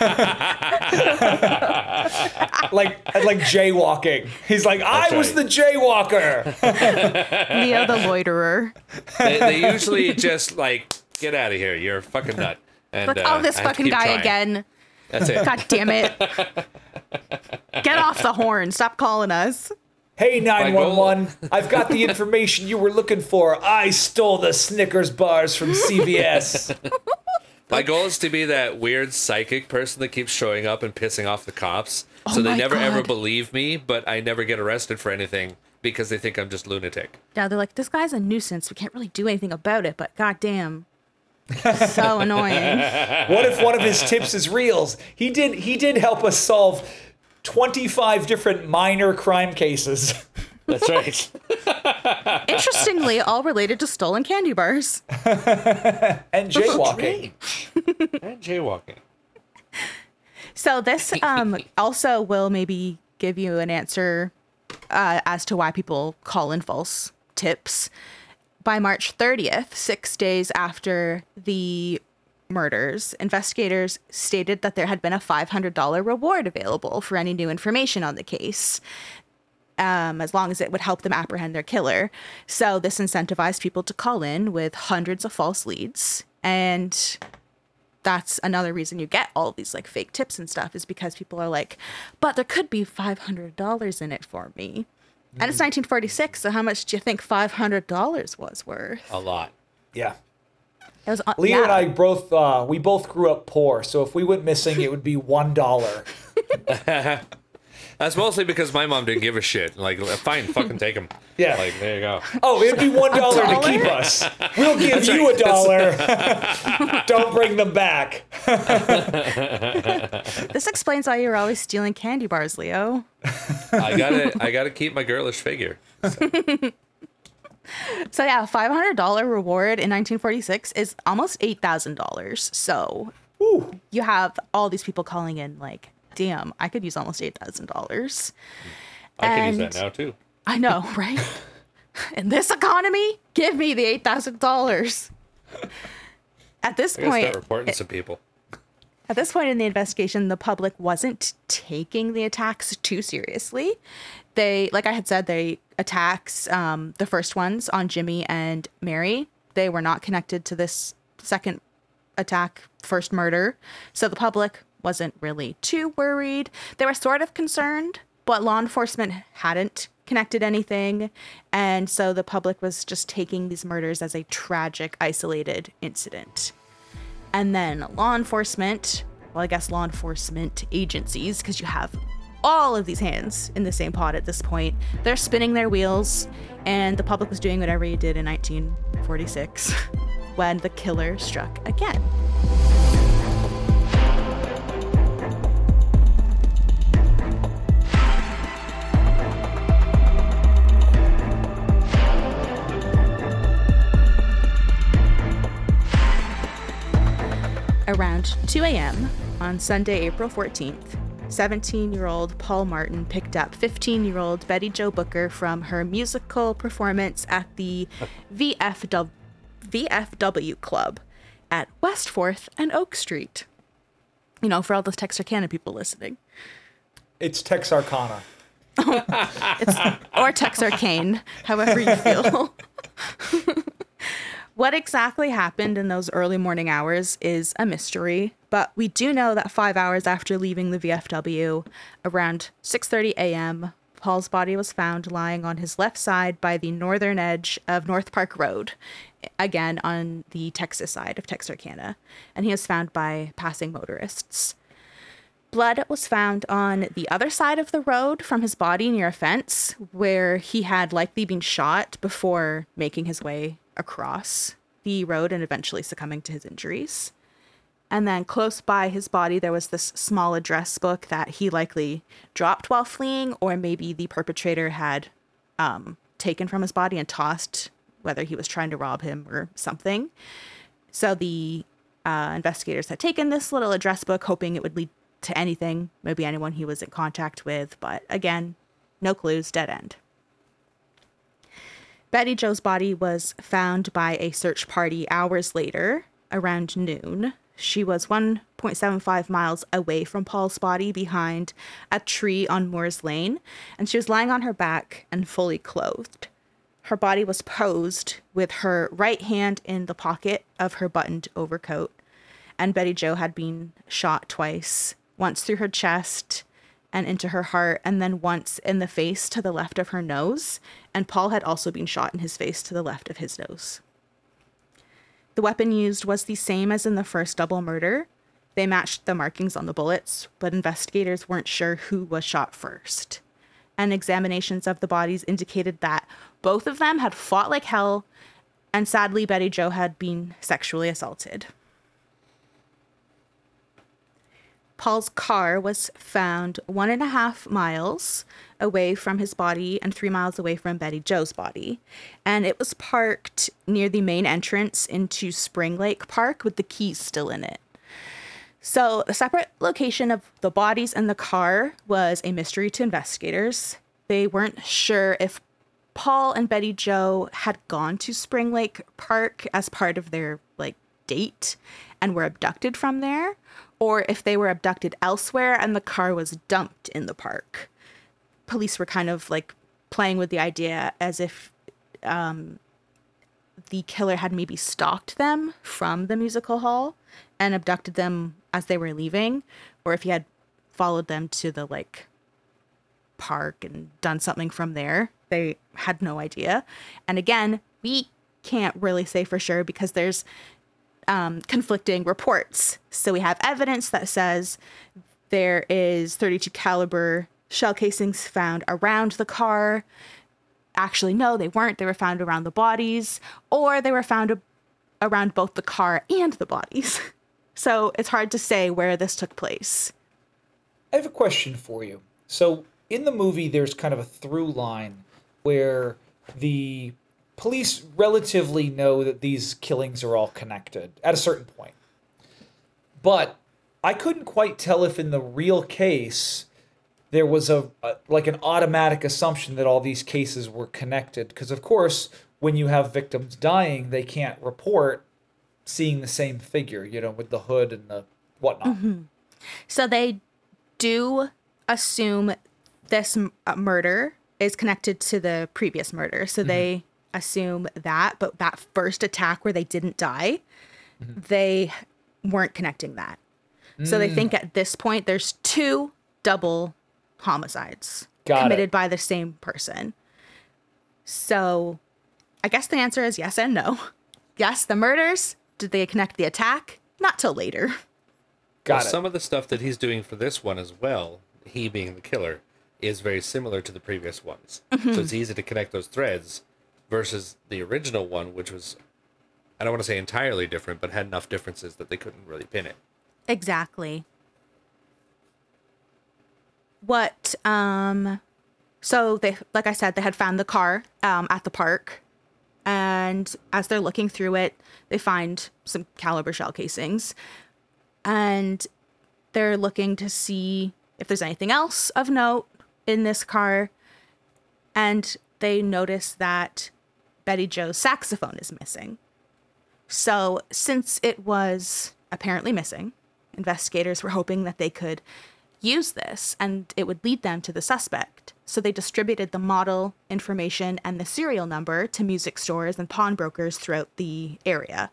jaywalking. He's like, I was the jaywalker. Leo the loiterer. They usually just get out of here. You're a fucking nut. And this fucking guy trying. Again. That's it. God damn it. Get off the horn. Stop calling us. Hey, 911, I've got the information you were looking for. I stole the Snickers bars from CVS. My goal is to be that weird psychic person that keeps showing up and pissing off the cops. Oh, so they never ever believe me, but I never get arrested for anything because they think I'm just lunatic. Yeah, they're like, this guy's a nuisance. We can't really do anything about it, but goddamn. So annoying. What if one of his tips is reals? He did help us solve 25 different minor crime cases. That's right. Interestingly, all related to stolen candy bars. And jaywalking. And jaywalking. So this also will maybe give you an answer as to why people call in false tips. By March 30th, 6 days after the murders, investigators stated that there had been a $500 reward available for any new information on the case, as long as it would help them apprehend their killer. So this incentivized people to call in with hundreds of false leads. And that's another reason you get all these like fake tips and stuff, is because people are like, but there could be $500 in it for me. And it's 1946, so how much do you think $500 was worth? A lot. Yeah. It was, Leah and I both, we both grew up poor, so if we went missing, it would be $1. That's mostly because my mom didn't give a shit. Like, fine, fucking take them. Yeah. Like, there you go. Oh, it'd be $1 to keep us. We'll give That's you right. $1. Don't bring them back. This explains why you're always stealing candy bars, Leo. I gotta keep my girlish figure. So yeah, $500 reward in 1946 is almost $8,000. So Ooh. You have all these people calling in like, damn, I could use almost $8,000. I could use that now, too. I know, right? In this economy, give me the $8,000. At this point... I gotta start reporting some people. At this point in the investigation, the public wasn't taking the attacks too seriously. They, like I had said, the attacks, the first ones on Jimmy and Mary, they were not connected to this second attack, first murder. So the public... wasn't really too worried. They were sort of concerned, but law enforcement hadn't connected anything. And so the public was just taking these murders as a tragic, isolated incident. And then law enforcement, well, I guess law enforcement agencies, because you have all of these hands in the same pot at this point, they're spinning their wheels, and the public was doing whatever you did in 1946 when the killer struck again. Around 2 a.m. on Sunday, April 14th, 17-year-old Paul Martin picked up 15-year-old Betty Jo Booker from her musical performance at the VFW Club at West 4th and Oak Street. You know, for all those Texarkana people listening. It's Texarkana. Or Texarkane, however you feel. What exactly happened in those early morning hours is a mystery, but we do know that 5 hours after leaving the VFW, around 6:30 a.m., Paul's body was found lying on his left side by the northern edge of North Park Road, again on the Texas side of Texarkana, and he was found by passing motorists. Blood was found on the other side of the road from his body near a fence, where he had likely been shot before making his way across the road and eventually succumbing to his injuries. And then close by his body, there was this small address book that he likely dropped while fleeing, or maybe the perpetrator had taken from his body and tossed, whether he was trying to rob him or something. So the investigators had taken this little address book, hoping it would lead to anything, maybe anyone he was in contact with. But again, no clues, dead end. Betty Jo's body was found by a search party hours later, around noon. She was 1.75 miles away from Paul's body behind a tree on Moore's Lane, and she was lying on her back and fully clothed. Her body was posed with her right hand in the pocket of her buttoned overcoat, and Betty Jo had been shot twice, once through her chest and into her heart, and then once in the face to the left of her nose. And Paul had also been shot in his face to the left of his nose. The weapon used was the same as in the first double murder. They matched the markings on the bullets, but investigators weren't sure who was shot first. And examinations of the bodies indicated that both of them had fought like hell, and sadly, Betty Jo had been sexually assaulted. Paul's car was found 1.5 miles away from his body and 3 miles away from Betty Jo's body. And it was parked near the main entrance into Spring Lake Park with the keys still in it. So the separate location of the bodies and the car was a mystery to investigators. They weren't sure if Paul and Betty Jo had gone to Spring Lake Park as part of their date and were abducted from there, or if they were abducted elsewhere and the car was dumped in the park. Police were kind of playing with the idea as if the killer had maybe stalked them from the musical hall and abducted them as they were leaving, or if he had followed them to the park and done something from there. They had no idea. And again, we can't really say for sure because there's conflicting reports. So we have evidence that says there is .32 caliber shell casings found around the car. Actually, no, they weren't. They were found around the bodies, or they were found around both the car and the bodies. So it's hard to say where this took place. I have a question for you. So in the movie, there's kind of a through line where the police relatively know that these killings are all connected at a certain point. But I couldn't quite tell if in the real case there was an automatic assumption that all these cases were connected. Because, of course, when you have victims dying, they can't report seeing the same figure, with the hood and the whatnot. Mm-hmm. So they do assume this murder is connected to the previous murder. So they assume that, but that first attack where they didn't die, they weren't connecting that. So they think at this point there's 2 double homicides committed by the same person. So I guess the answer is yes and no. Yes, the murders. Did they connect the attack? Not till later. Some of the stuff that he's doing for this one as well, he being the killer, is very similar to the previous ones. So it's easy to connect those threads versus the original one, which was, I don't want to say entirely different, but had enough differences that they couldn't really pin it. Exactly. So they, like I said, they had found the car at the park, and as they're looking through it, they find some caliber shell casings, and they're looking to see if there's anything else of note in this car, and they notice that Betty Jo's saxophone is missing. So since it was apparently missing, investigators were hoping that they could use this and it would lead them to the suspect. So they distributed the model information and the serial number to music stores and pawnbrokers throughout the area.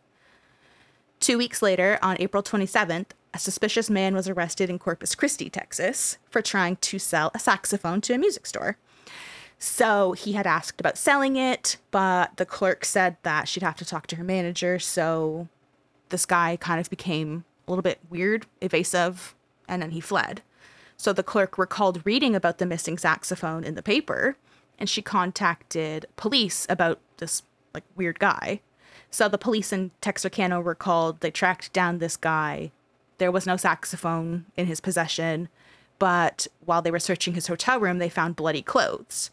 2 weeks later, on April 27th, a suspicious man was arrested in Corpus Christi, Texas, for trying to sell a saxophone to a music store. So he had asked about selling it, but the clerk said that she'd have to talk to her manager. So this guy kind of became a little bit weird, evasive, and then he fled. So the clerk recalled reading about the missing saxophone in the paper, and she contacted police about this weird guy. So the police in Texarkana were called. They tracked down this guy. There was no saxophone in his possession, but while they were searching his hotel room, they found bloody clothes.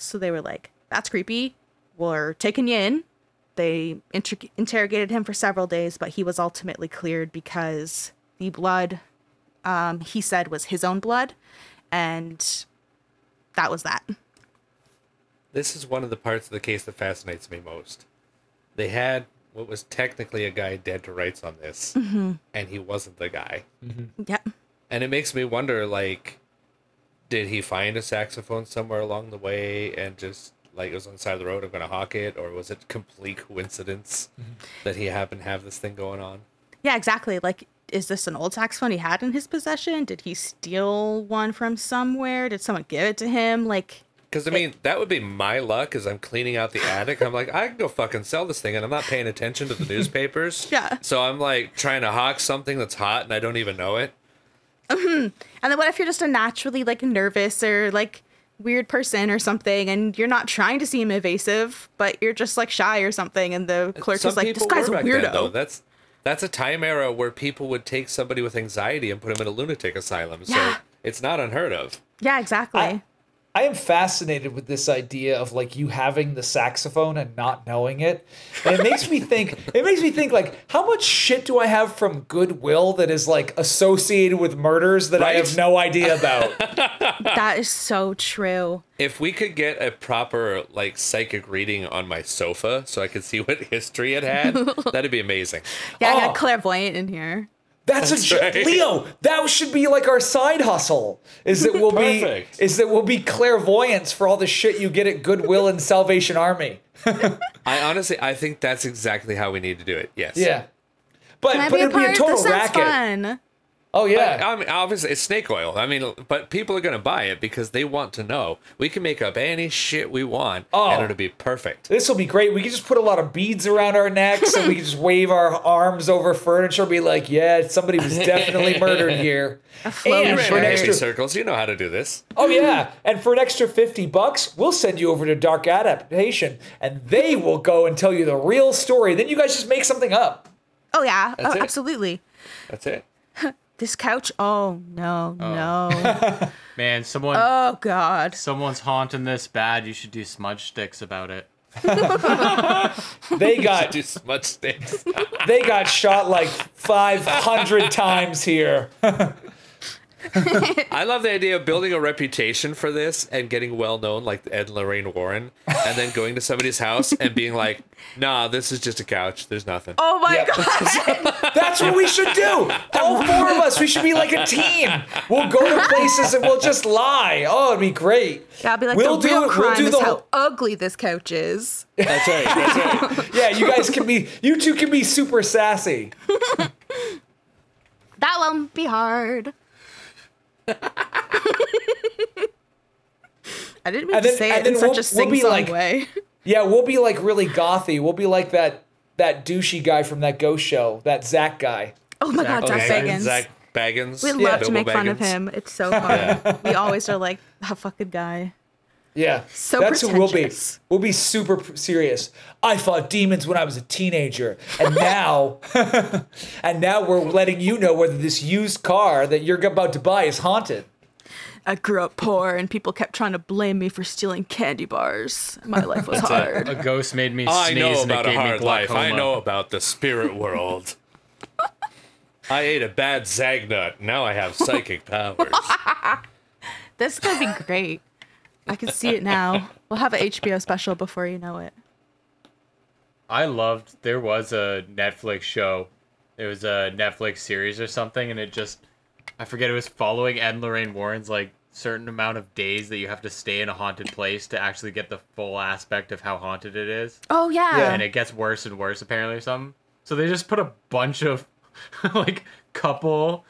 So they were like, that's creepy. We're taking you in. They interrogated him for several days, but he was ultimately cleared because the blood, he said, was his own blood. And that was that. This is one of the parts of the case that fascinates me most. They had what was technically a guy dead to rights on this, and he wasn't the guy. Yep. And it makes me wonder, did he find a saxophone somewhere along the way and just, it was on the side of the road, I'm going to hawk it, or was it complete coincidence that he happened to have this thing going on? Yeah, exactly. Is this an old saxophone he had in his possession? Did he steal one from somewhere? Did someone give it to him? Because, I mean, that would be my luck as I'm cleaning out the attic. I'm like, I can go fucking sell this thing, and I'm not paying attention to the newspapers. Yeah. So I'm, like, trying to hawk something that's hot, and I don't even know it. And then what if you're just a naturally, like, nervous or, like, weird person or something, and you're not trying to seem evasive, but you're just, like, shy or something, and the clerk is like, this guy's a weirdo. That's a time era where people would take somebody with anxiety and put them in a lunatic asylum. Yeah. So it's not unheard of. Yeah, exactly. I am fascinated with this idea of, like, you having the saxophone and not knowing it. And it makes me think, like, how much shit do I have from Goodwill that is, like, associated with murders that right? I have no idea about? That is so true. If we could get a proper, like, psychic reading on my sofa so I could see what history it had, that'd be amazing. Yeah, I got clairvoyant in here. That's a right. Leo, that should be like our side hustle. Is that we'll be clairvoyance for all the shit you get at Goodwill and Salvation Army. I think that's exactly how we need to do it. Yes. Yeah. But it'd be a total racket. Fun. Oh yeah. But, I mean, obviously it's snake oil. I mean, but people are gonna buy it because they want to know. We can make up any shit we want, and it'll be perfect. This will be great. We can just put a lot of beads around our necks, and we can just wave our arms over furniture, and be like, "Yeah, somebody was definitely murdered here." And for an extra circles, you know how to do this. Oh yeah, and for an extra $50, we'll send you over to Dark Adaptation, and they will go and tell you the real story. Then you guys just make something up. Oh yeah, absolutely. That's it. This couch? Oh, no. Man, someone... Oh, God. Someone's haunting this bad. You should do smudge sticks about it. They got shot like 500 times here. I love the idea of building a reputation for this and getting well-known like Ed and Lorraine Warren and then going to somebody's house and being like, nah, this is just a couch. There's nothing. Oh, my God. That's what we should do. All four of us. We should be like a team. We'll go to places and we'll just lie. Oh, it'd be great. Yeah, I'll be like, the real crime is how ugly this couch is. That's right. Yeah, you two can be super sassy. That won't be hard. I didn't mean to say it in such a sing-song way. Yeah, we'll be like really gothy. We'll be like that douchey guy from that ghost show, that Zach guy. Oh my God, Zach Baggins. Zach Baggins. We love to make fun of him. It's so fun. Yeah. We always are like, that fucking guy. Yeah, so that's who we'll be. We'll be super serious. I fought demons when I was a teenager, and now, we're letting you know whether this used car that you're about to buy is haunted. I grew up poor, and people kept trying to blame me for stealing candy bars. My life was hard. A ghost made me sneeze. I know about a hard life. I know about the spirit world. I ate a bad Zagnut. Now I have psychic powers. This is gonna be great. I can see it now. We'll have an HBO special before you know it. I loved, there was a Netflix show. It was a Netflix series or something, and it just, I forget, it was following Ed and Lorraine Warren's, like, certain amount of days that you have to stay in a haunted place to actually get the full aspect of how haunted it is. Oh, yeah. And it gets worse and worse, apparently, or something. So they just put a bunch of, couples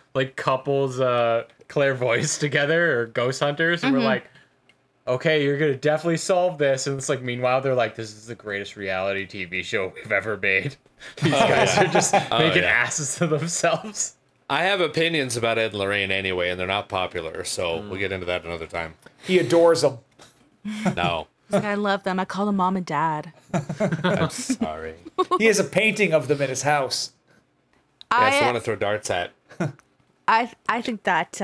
clairvoyants together, or ghost hunters, and we're like, okay, you're going to definitely solve this. And it's like, meanwhile, they're like, this is the greatest reality TV show we've ever made. These guys are just making asses of themselves. I have opinions about Ed and Lorraine anyway, and they're not popular. So we'll get into that another time. He adores them. No. He's like, I love them. I call them mom and dad. I'm sorry. He has a painting of them in his house. That's the one to throw darts at. I think that...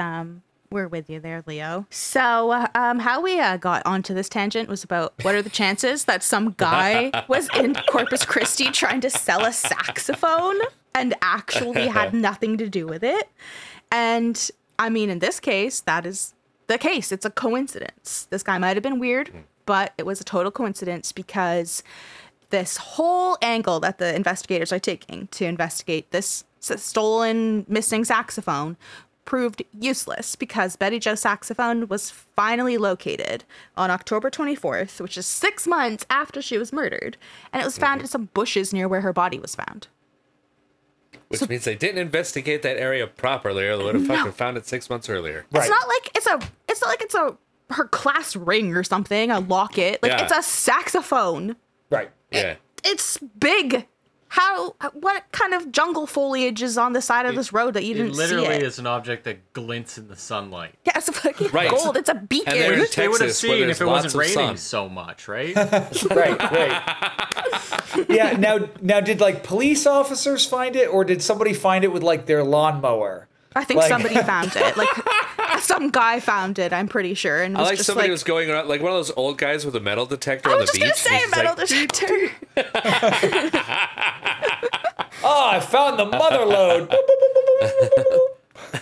We're with you there, Leo. So how we got onto this tangent was about what are the chances that some guy was in Corpus Christi trying to sell a saxophone and actually had nothing to do with it. And I mean, in this case, that is the case. It's a coincidence. This guy might have been weird, but it was a total coincidence because this whole angle that the investigators are taking to investigate this stolen missing saxophone proved useless because Betty Jo's saxophone was finally located on October 24th, which is 6 months after she was murdered, and it was found in some bushes near where her body was found. Which means they didn't investigate that area properly, or they would have fucking found it 6 months earlier. It's not like it's a her class ring or something, a locket. Like, it's a saxophone. Right. Yeah. It's big. What kind of jungle foliage is on the side of this road that you didn't see it? It literally is an object that glints in the sunlight. Yeah, it's fucking gold. It's a beacon. And they're in Texas, they would have seen if it wasn't raining so much, right? right. Yeah, now did, like, police officers find it, or did somebody find it with, like, their lawnmower? I think somebody found it. Like, some guy found it, I'm pretty sure. And was somebody was going around, like one of those old guys with a metal detector on the beach. I was just going to say metal detector. Oh, I found the mother load. Oh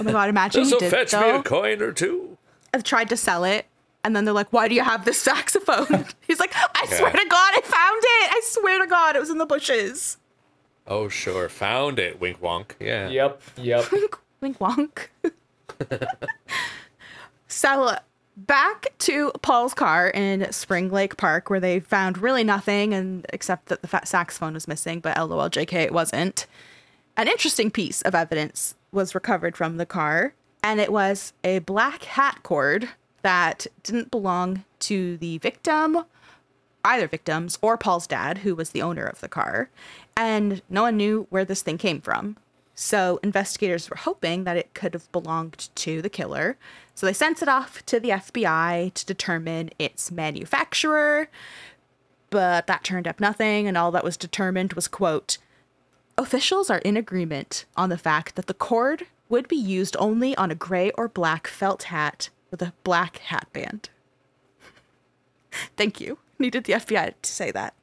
my God, imagine you did, fetch me a coin or two. I've tried to sell it. And then they're like, why do you have this saxophone? He's like, I swear to God, I found it. I swear to God, it was in the bushes. Oh, sure. Found it. Wink, wonk. Yeah. Yep. Wink, wonk. So back to Paul's car in Spring Lake Park, where they found really nothing, and except that the fat saxophone was missing, but lol JK it wasn't. An interesting piece of evidence was recovered from the car, and it was a black hat cord that didn't belong to the victim, either victims or Paul's dad, who was the owner of the car, and no one knew where this thing came from. So investigators were hoping that it could have belonged to the killer. So they sent it off to the FBI to determine its manufacturer. But that turned up nothing. And all that was determined was, quote, officials are in agreement on the fact that the cord would be used only on a gray or black felt hat with a black hat band. Thank you. Needed the FBI to say that.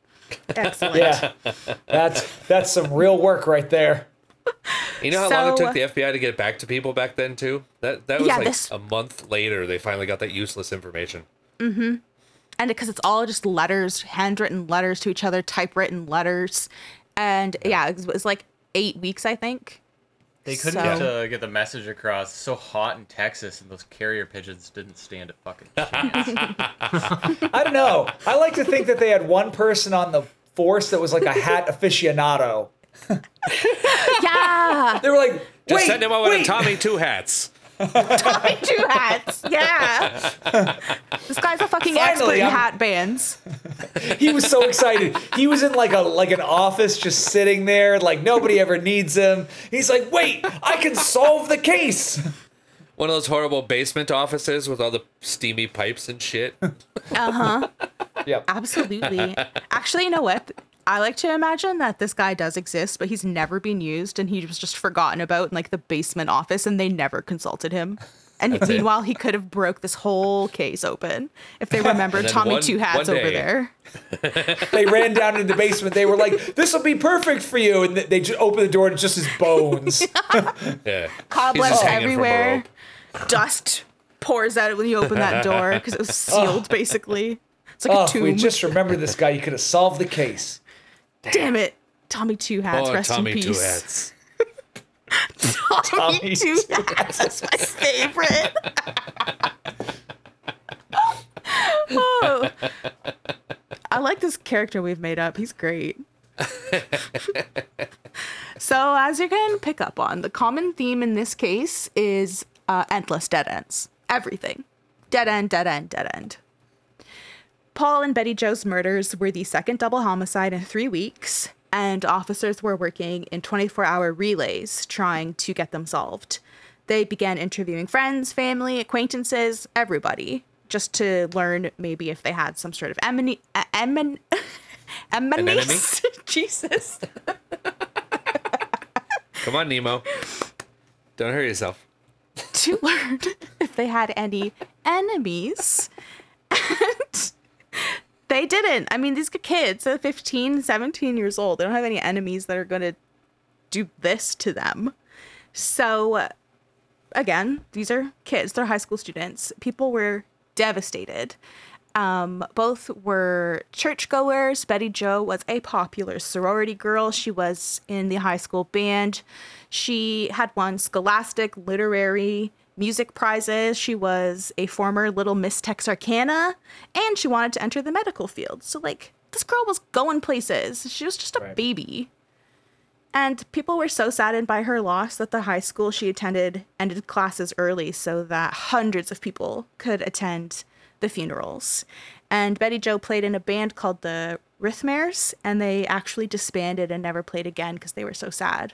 Excellent. Yeah, that's some real work right there. You know how long it took the FBI to get back to people back then, too? That was a month later they finally got that useless information. Mm-hmm. And because it's all just letters, handwritten letters to each other, typewritten letters. And, it was like 8 weeks, I think. They couldn't get the message across. It's so hot in Texas, and those carrier pigeons didn't stand a fucking chance. I don't know. I like to think that they had one person on the force that was like a hat aficionado. Yeah. They were like, just send him over to Tommy Two Hats. Tommy Two Hats. Yeah. This guy's a fucking expert in hat bands. He was so excited. He was in like an office just sitting there, like nobody ever needs him. He's like, wait, I can solve the case. One of those horrible basement offices with all the steamy pipes and shit. Uh-huh. Yep. Absolutely. Actually, you know what? I like to imagine that this guy does exist, but he's never been used, and he was just forgotten about in like the basement office, and they never consulted him. And meanwhile, he could have broke this whole case open if they remembered Tommy Two Hats over there. They ran down into the basement. They were like, "This will be perfect for you," and they just opened the door and just his bones, cobwebs everywhere, dust pours out when you open that door because it was sealed basically. It's like a tomb. If we just remember this guy, you could have solved the case. Damn it. Tommy Two Hats, rest in peace. Tommy Two Hats is my favorite. Oh. I like this character we've made up. He's great. So as you can pick up on, the common theme in this case is endless dead ends. Everything. Dead end, dead end, dead end. Paul and Betty Jo's murders were the second double homicide in 3 weeks, and officers were working in 24-hour relays trying to get them solved. They began interviewing friends, family, acquaintances, everybody, just to learn maybe if they had some sort of enemy? Jesus. Come on, Nemo. Don't hurt yourself. To learn if they had any enemies. And they didn't. I mean, these kids are 15, 17 years old. They don't have any enemies that are going to do this to them. So, again, these are kids. They're high school students. People were devastated. Both were churchgoers. Betty Jo was a popular sorority girl. She was in the high school band. She had won scholastic, literary, music prizes. She was a former Little Miss Texarkana, and she wanted to enter the medical field. So, like, this girl was going places. She was just a baby. And people were so saddened by her loss that the high school she attended ended classes early so that hundreds of people could attend the funerals. And Betty Jo played in a band called the Rhythmares, and they actually disbanded and never played again because they were so sad.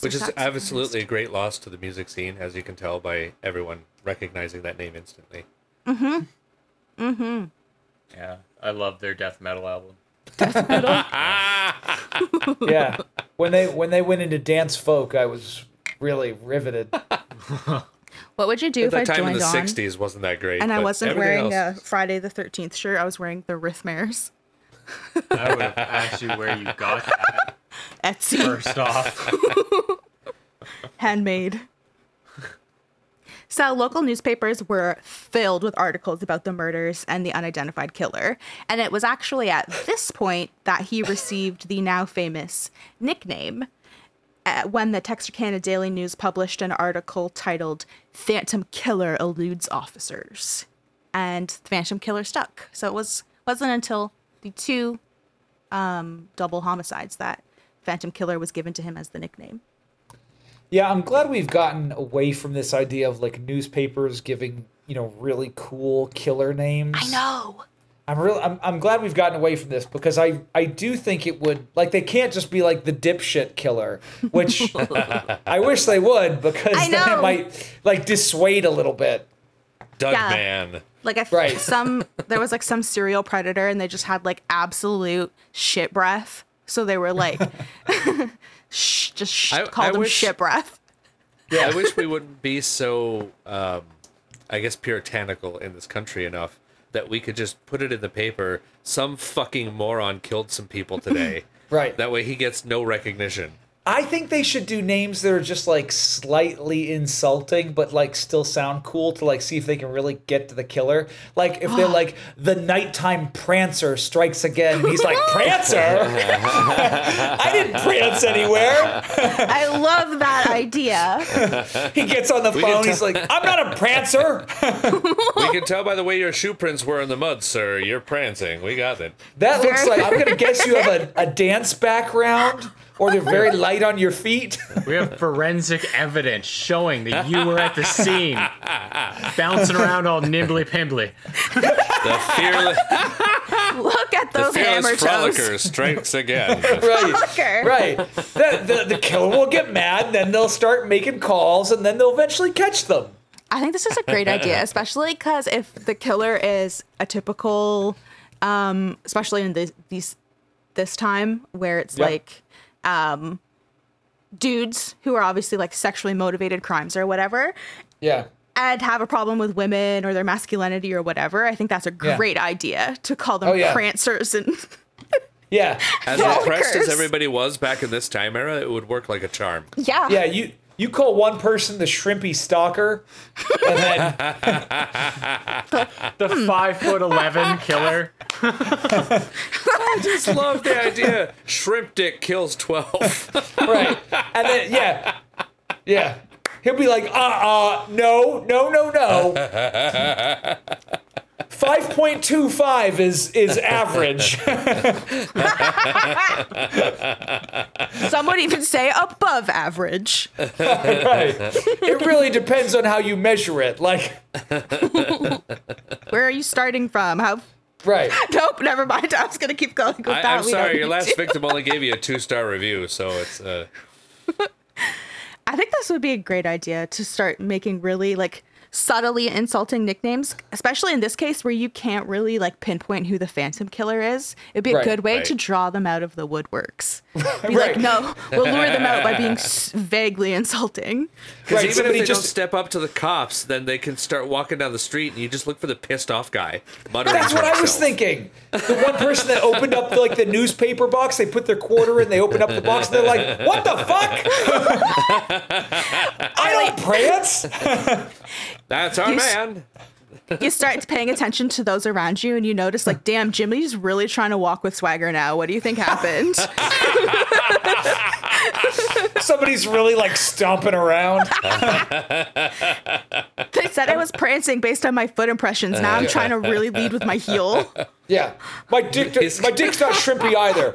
Which is absolutely a great loss to the music scene, as you can tell by everyone recognizing that name instantly. Mm-hmm. Mm-hmm. Yeah, I love their death metal album. Death metal? Yeah. When they went into dance folk, I was really riveted. What would you do if I joined on? At that time in the 60s wasn't that great. And I wasn't wearing a Friday the 13th shirt. I was wearing the Rhythmares. I would have asked you where you got that. Etsy. First off. Handmade. So local newspapers were filled with articles about the murders and the unidentified killer. And it was actually at this point that he received the now famous nickname when the Texarkana Daily News published an article titled Phantom Killer Eludes Officers. And Phantom Killer stuck. So it wasn't until the two double homicides that Phantom Killer was given to him as the nickname. Yeah, I'm glad we've gotten away from this idea of like newspapers giving, really cool killer names. I know. I'm glad we've gotten away from this because I do think it would, like, they can't just be like the dipshit killer, which I wish they would, because then it might like dissuade a little bit. Doug Man. Like there was like some serial predator and they just had like absolute shit breath. So they were like, called them shit breath. Yeah, I wish we wouldn't be so, puritanical in this country enough that we could just put it in the paper. Some fucking moron killed some people today. Right. That way he gets no recognition. I think they should do names that are just like slightly insulting, but like still sound cool to like see if they can really get to the killer. Like if they're like the nighttime prancer strikes again, and he's like, Prancer? I didn't prance anywhere. I love that idea. He gets on the phone. He's like, I'm not a prancer. We can tell by the way your shoe prints were in the mud, sir. You're prancing. We got it. That looks like, I'm going to guess you have a dance background. Or they're very light on your feet. We have forensic evidence showing that you were at the scene, bouncing around all nimbly-pimbly. Look at those hammer toes. The fearless frolicker strikes again. Right. The killer will get mad, then they'll start making calls, and then they'll eventually catch them. I think this is a great idea, especially because if the killer is a typical, especially in this time where it's like... dudes who are obviously like sexually motivated crimes or whatever. Yeah. And have a problem with women or their masculinity or whatever. I think that's a great idea to call them prancers and as impressed as everybody was back in this time era, it would work like a charm. Yeah. Yeah, you call one person the shrimpy stalker and then the 5'11" killer. I just love the idea. Shrimp dick kills 12. Right. And then, yeah. He'll be like, no. 5.25 is average. Some would even say above average. Right. It really depends on how you measure it. Like, where are you starting from? How... Right. Nope, never mind. I was going to keep going with that. I'm sorry, your last victim only gave you a 2-star review, so it's... I think this would be a great idea to start making really, like, subtly insulting nicknames, especially in this case where you can't really, like, pinpoint who the Phantom Killer is. It'd be a good way to draw them out of the woodworks. Be like, no, we'll lure them out by being vaguely insulting. Because even if they don't step up to the cops, then they can start walking down the street and you just look for the pissed off guy. That's what I was thinking. The one person that opened up, like, the newspaper box, they put their quarter in, they open up the box, and they're like, what the fuck? I don't prance. That's our man. You start paying attention to those around you, and you notice, like, damn, Jimmy's really trying to walk with swagger now. What do you think happened? Somebody's really, like, stomping around. They said I was prancing based on my foot impressions. Now I'm trying to really lead with my heel. Yeah. My dick's not shrimpy either.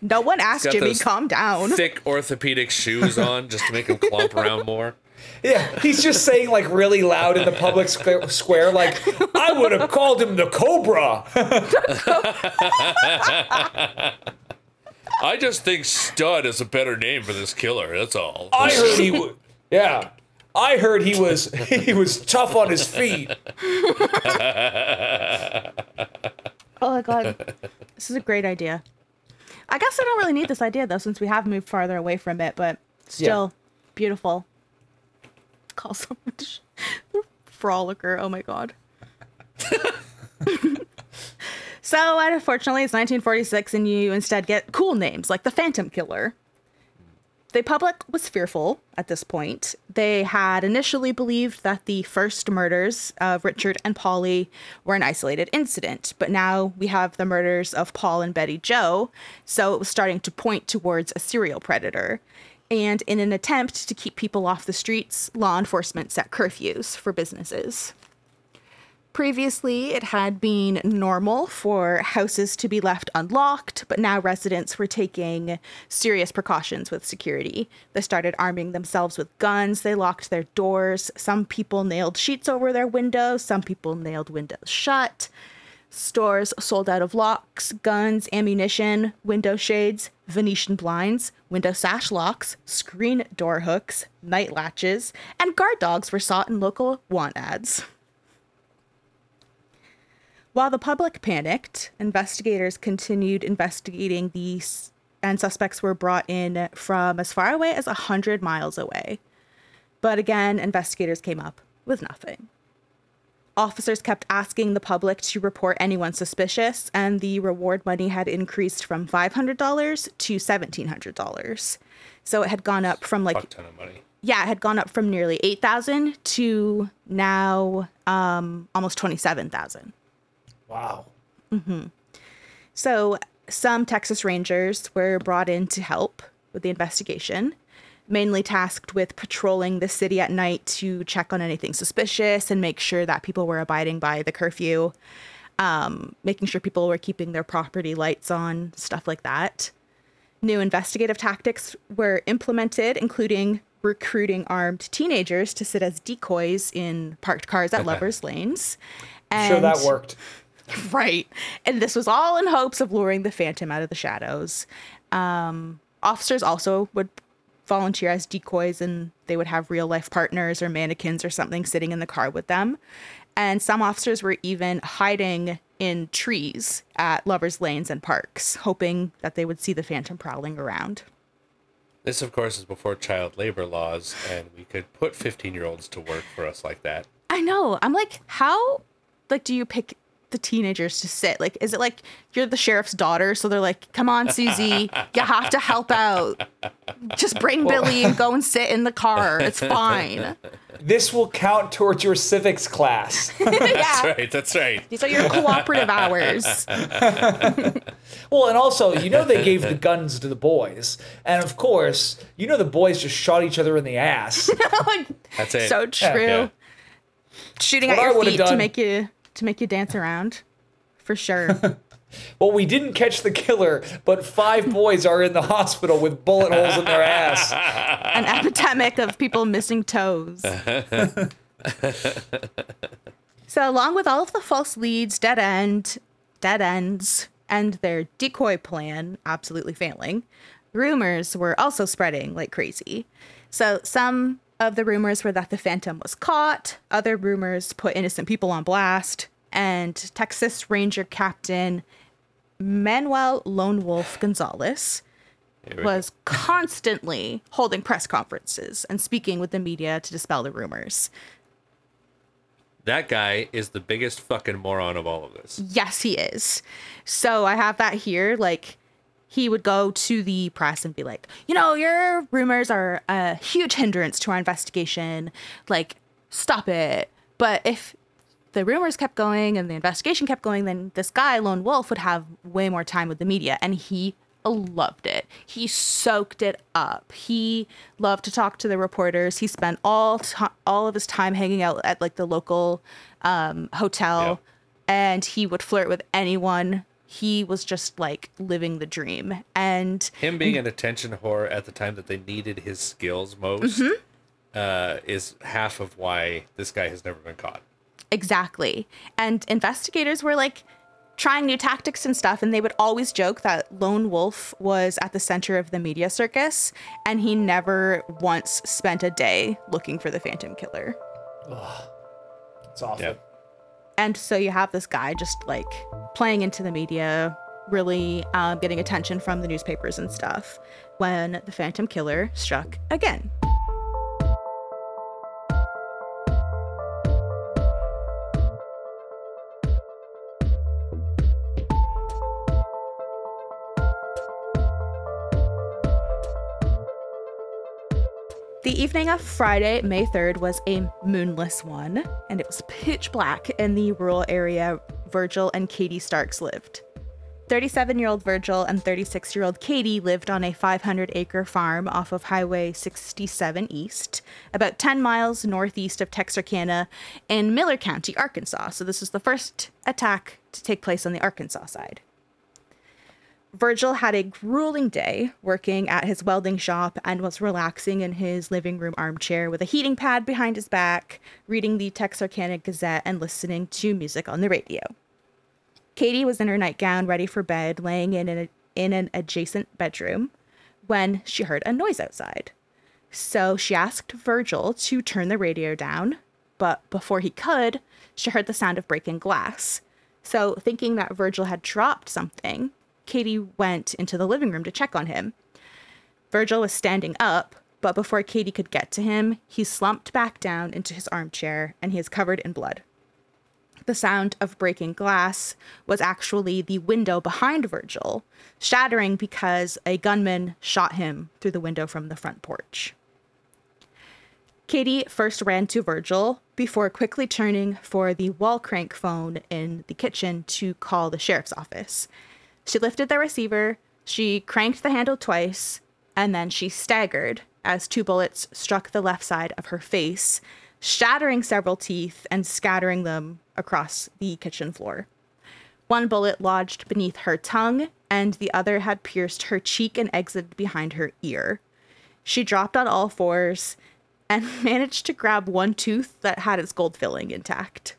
No one asked Jimmy, calm down. Thick orthopedic shoes on just to make him clomp around more. Yeah, he's just saying, like, really loud in the public square, like, I would have called him the Cobra. I just think Stud is a better name for this killer, that's all. I heard he would. Yeah. I heard he was tough on his feet. Oh, my God. This is a great idea. I guess I don't really need this idea, though, since we have moved farther away from it, but still beautiful. Call someone the Frolicker. Oh, my God. So, unfortunately, it's 1946, and you instead get cool names like the Phantom Killer. The public was fearful at this point. They had initially believed that the first murders of Richard and Polly were an isolated incident, but now we have the murders of Paul and Betty Jo, so it was starting to point towards a serial predator. And in an attempt to keep people off the streets, law enforcement set curfews for businesses. Previously, it had been normal for houses to be left unlocked, but now residents were taking serious precautions with security. They started arming themselves with guns. They locked their doors. Some people nailed sheets over their windows. Some people nailed windows shut. Stores sold out of locks, guns, ammunition, window shades, Venetian blinds, window sash locks, screen door hooks, night latches, and guard dogs were sought in local want ads. While the public panicked, investigators continued investigating these, and suspects were brought in from as far away as 100 miles away. But again, investigators came up with nothing. Officers kept asking the public to report anyone suspicious, and the reward money had increased from $500 to $1,700. So it had gone up from like... Fuck ton of money. Yeah, it had gone up from nearly $8,000 to now almost $27,000. Wow. Mm-hmm. So some Texas Rangers were brought in to help with the investigation, mainly tasked with patrolling the city at night to check on anything suspicious and make sure that people were abiding by the curfew, making sure people were keeping their property lights on, stuff like that. New investigative tactics were implemented, including recruiting armed teenagers to sit as decoys in parked cars at lovers' lanes. And, sure, that worked. Right. And this was all in hopes of luring the Phantom out of the shadows. Officers also would volunteer as decoys, and they would have real-life partners or mannequins or something sitting in the car with them. And some officers were even hiding in trees at lovers' lanes and parks, hoping that they would see the Phantom prowling around. This, of course, is before child labor laws, and we could put 15-year-olds to work for us like that. I know. I'm like, how... Like, do you pick the teenagers to sit? Like, is it like you're the sheriff's daughter? So they're like, come on, Susie, you have to help out. Just bring Billy and go and sit in the car. It's fine. This will count towards your civics class. That's right. These are your cooperative hours. Well, and also, they gave the guns to the boys. And of course, the boys just shot each other in the ass. That's it. So true. Yeah. Shooting at your feet to make you dance around, for sure. Well, we didn't catch the killer, but 5 boys are in the hospital with bullet holes in their ass. An epidemic of people missing toes. So along with all of the false leads, dead ends, and their decoy plan absolutely failing, rumors were also spreading like crazy. So some of the rumors were that the Phantom was caught. Other rumors put innocent people on blast. And Texas Ranger Captain Manuel Lone Wolf Gonzalez was constantly holding press conferences and speaking with the media to dispel the rumors. That guy is the biggest fucking moron of all of this. Yes, he is. So I have that here. He would go to the press and be like, your rumors are a huge hindrance to our investigation. Stop it. But if the rumors kept going and the investigation kept going, then this guy, Lone Wolf, would have way more time with the media. And he loved it. He soaked it up. He loved to talk to the reporters. He spent all of his time hanging out at the local hotel. Yeah. And he would flirt with anyone. He was just living the dream. And him being an attention whore at the time that they needed his skills most, mm-hmm. is half of why this guy has never been caught. Exactly. And investigators were like trying new tactics and stuff, and they would always joke that Lone Wolf was at the center of the media circus, and he never once spent a day looking for the Phantom Killer. Ugh. It's awful. Yep. And so you have this guy just like playing into the media, really getting attention from the newspapers and stuff when the Phantom Killer struck again. The evening of Friday, May 3rd, was a moonless one, and it was pitch black in the rural area Virgil and Katie Starks lived. 37-year-old Virgil and 36-year-old Katie lived on a 500-acre farm off of Highway 67 East, about 10 miles northeast of Texarkana in Miller County, Arkansas. So this was the first attack to take place on the Arkansas side. Virgil had a grueling day working at his welding shop and was relaxing in his living room armchair with a heating pad behind his back, reading the Texarkana Gazette and listening to music on the radio. Katie was in her nightgown, ready for bed, laying in an adjacent bedroom when she heard a noise outside. So she asked Virgil to turn the radio down, but before he could, she heard the sound of breaking glass. So thinking that Virgil had dropped something, Katie went into the living room to check on him. Virgil was standing up, but before Katie could get to him, he slumped back down into his armchair, and he is covered in blood. The sound of breaking glass was actually the window behind Virgil shattering because a gunman shot him through the window from the front porch. Katie first ran to Virgil before quickly turning for the wall crank phone in the kitchen to call the sheriff's office. She lifted the receiver, she cranked the handle twice, and then she staggered as two bullets struck the left side of her face, shattering several teeth and scattering them across the kitchen floor. One bullet lodged beneath her tongue, and the other had pierced her cheek and exited behind her ear. She dropped on all fours and managed to grab one tooth that had its gold filling intact.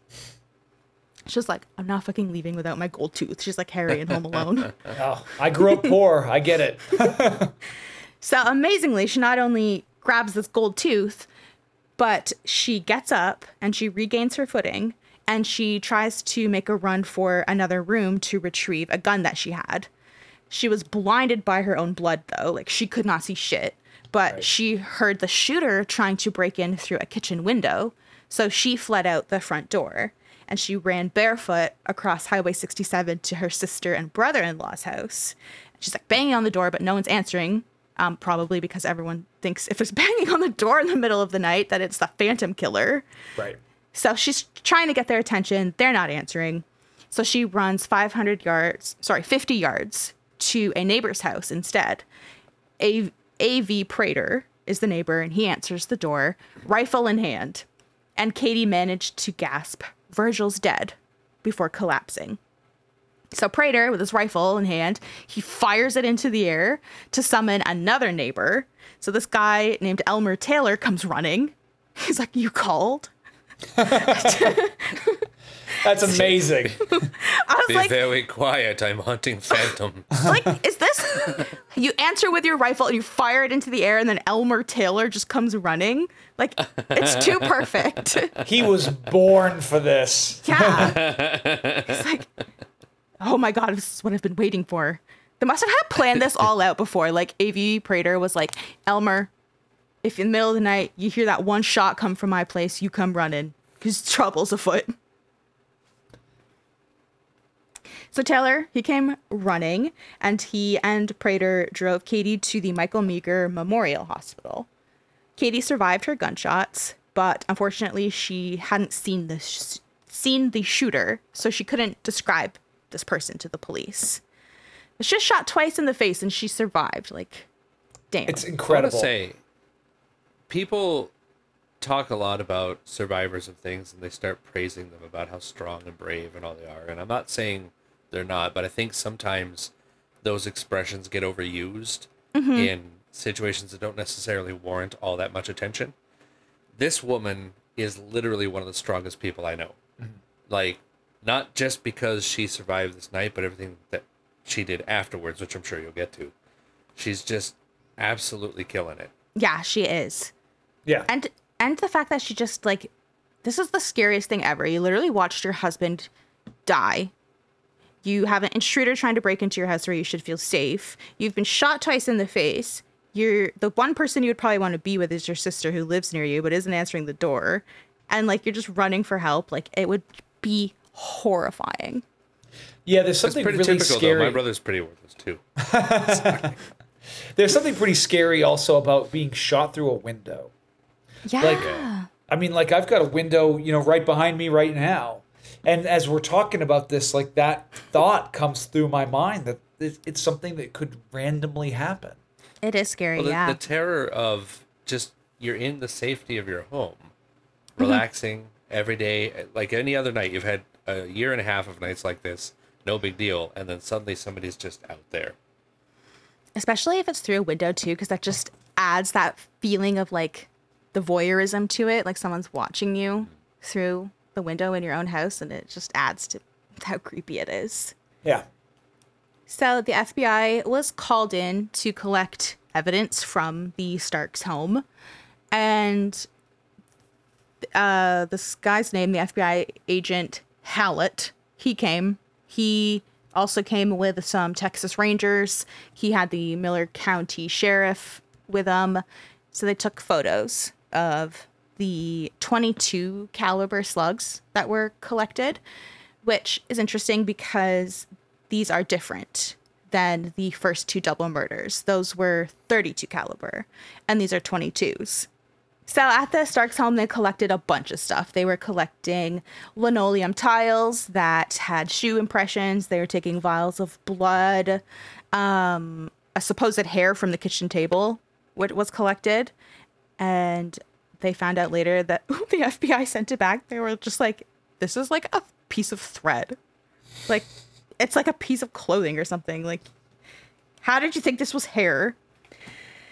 She's like, I'm not fucking leaving without my gold tooth. She's like Harry in Home Alone. Oh, I grew up poor. I get it. So amazingly, she not only grabs this gold tooth, but she gets up and she regains her footing and she tries to make a run for another room to retrieve a gun that she had. She was blinded by her own blood, though. Like, she could not see shit, but right. She heard the shooter trying to break in through a kitchen window. So she fled out the front door. And she ran barefoot across Highway 67 to her sister and brother-in-law's house. She's like banging on the door, but no one's answering, probably because everyone thinks if there's banging on the door in the middle of the night, that it's the Phantom Killer. Right. So she's trying to get their attention. They're not answering. So she runs 50 yards to a neighbor's house instead. A.V. Prater is the neighbor, and he answers the door, rifle in hand. And Katie managed to gasp, Virgil's dead, before collapsing. So Prater, with his rifle in hand, he fires it into the air to summon another neighbor. So this guy named Elmer Taylor comes running. He's like, you called? That's amazing. I was like, be very quiet, I'm hunting phantoms. Like, is this? You answer with your rifle and you fire it into the air, and then Elmer Taylor just comes running. Like, it's too perfect. He was born for this. Yeah. He's like, oh my God, this is what I've been waiting for. They must have had planned this all out before. Like, A.V. Prater was like, Elmer, if in the middle of the night you hear that one shot come from my place, you come running, because trouble's afoot. So Taylor, he came running, and he and Prater drove Katie to the Michael Meager Memorial Hospital. Katie survived her gunshots, but unfortunately she hadn't seen the shooter, so she couldn't describe this person to the police. She was shot twice in the face, and she survived. Like, damn. It's incredible. I want to say, people talk a lot about survivors of things, and they start praising them about how strong and brave and all they are, and I'm not saying they're not, but I think sometimes those expressions get overused in situations that don't necessarily warrant all that much attention. this woman is literally one of the strongest people I know. Mm-hmm. Like, not just because she survived this night, but everything that she did afterwards, which I'm sure you'll get to. She's just absolutely killing it. Yeah, she is. Yeah. And the fact that she just, like, this is the scariest thing ever. You literally watched your husband die. You have an intruder trying to break into your house where you should feel safe. You've been shot twice in the face. You're the one person you would probably want to be with is your sister who lives near you but isn't answering the door. And, like, you're just running for help. Like, it would be horrifying. Yeah, there's something pretty really typical, scary. Though. My brother's pretty worthless, too. There's something pretty scary also about being shot through a window. Yeah. Like, I mean, like, I've got a window, you know, right behind me right now. And as we're talking about this, like, that thought comes through my mind that it's something that could randomly happen. It is scary, well, yeah. The terror of just you're in the safety of your home, relaxing every day. Like any other night, you've had a year and a half of nights like this, no big deal. And then suddenly somebody's just out there. Especially if it's through a window, too, because that just adds that feeling of, like, the voyeurism to it. Like someone's watching you through the window in your own house, and it just adds to how creepy it is. Yeah. So the FBI was called in to collect evidence from the Starks home. And this guy's name, the FBI agent Hallett, he came. He also came with some Texas Rangers. He had the Miller County Sheriff with him. So they took photos of the .22 caliber slugs that were collected, which is interesting because these are different than the first two double murders. Those were .32 caliber, and these are .22s. So at the Starks home, they collected a bunch of stuff. They were collecting linoleum tiles that had shoe impressions. They were taking vials of blood, a supposed hair from the kitchen table was collected. And they found out later that the FBI sent it back. They were just like, this is like a piece of thread. Like, it's like a piece of clothing or something. Like, how did you think this was hair?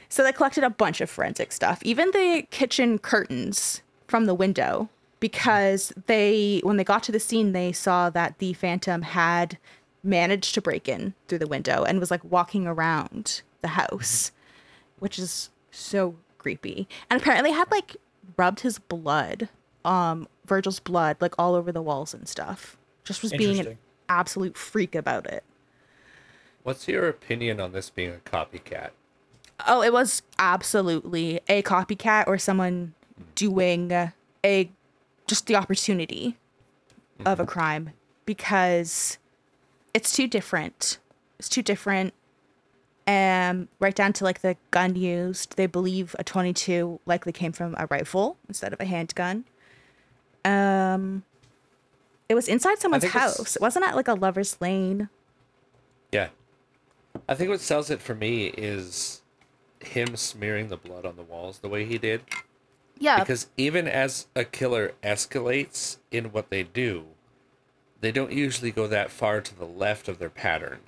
So they collected a bunch of forensic stuff, even the kitchen curtains from the window, because when they got to the scene, they saw that the Phantom had managed to break in through the window and was, like, walking around the house, which is so creepy. And apparently had, like, rubbed his blood, Virgil's blood, like, all over the walls and stuff. Just was being an absolute freak about it. What's your opinion on this being a copycat? Oh, it was absolutely a copycat or someone doing just the opportunity of a crime, because it's too different. It's too different. Right down to, like, the gun used. They believe a .22 likely came from a rifle instead of a handgun. It was inside someone's house. It wasn't at, like, a lover's lane. Yeah. I think what sells it for me is him smearing the blood on the walls the way he did. Yeah. Because even as a killer escalates in what they do, they don't usually go that far to the left of their pattern.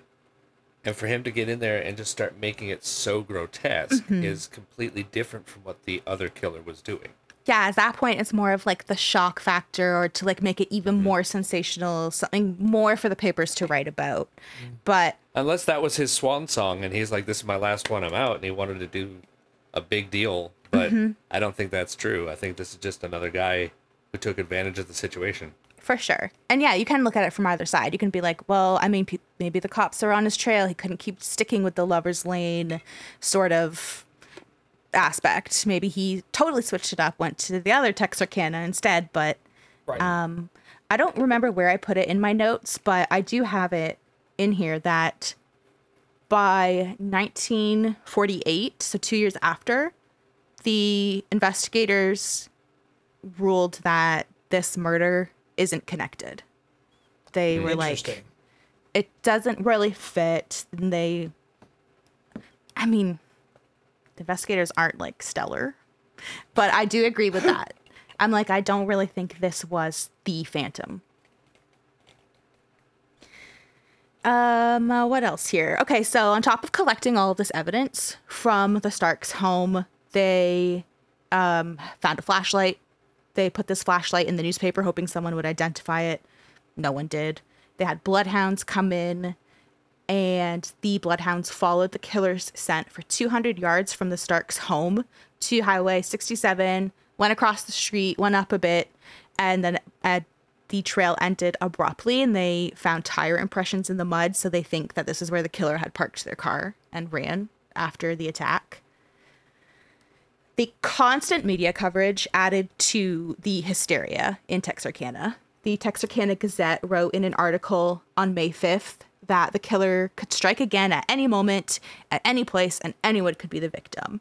And for him to get in there and just start making it so grotesque is completely different from what the other killer was doing. Yeah, at that point, it's more of, like, the shock factor, or to, like, make it even more sensational, something more for the papers to write about. But unless that was his swan song and he's like, this is my last one, I'm out, and he wanted to do a big deal. But I don't think that's true. I think this is just another guy who took advantage of the situation. For sure. And yeah, you can look at it from either side. You can be like, well, I mean, maybe the cops are on his trail. He couldn't keep sticking with the lover's lane sort of aspect. Maybe he totally switched it up, went to the other Texarkana instead. But right. I don't remember where I put it in my notes, but I do have it in here that by 1948, so 2 years after, the investigators ruled that this murder isn't connected. They were like, it doesn't really fit. And the investigators aren't, like, stellar, but I do agree with that. I'm like, I don't really think this was the Phantom. What else here? Okay, so on top of collecting all of this evidence from the Starks home, they found a flashlight. They put this flashlight in the newspaper, hoping someone would identify it. No one did. They had bloodhounds come in, and the bloodhounds followed the killer's scent for 200 yards from the Starks' home to Highway 67, went across the street, went up a bit, and then the trail ended abruptly, and they found tire impressions in the mud, so they think that this is where the killer had parked their car and ran after the attack. The constant media coverage added to the hysteria in Texarkana. The Texarkana Gazette wrote in an article on May 5th that the killer could strike again at any moment, at any place, and anyone could be the victim.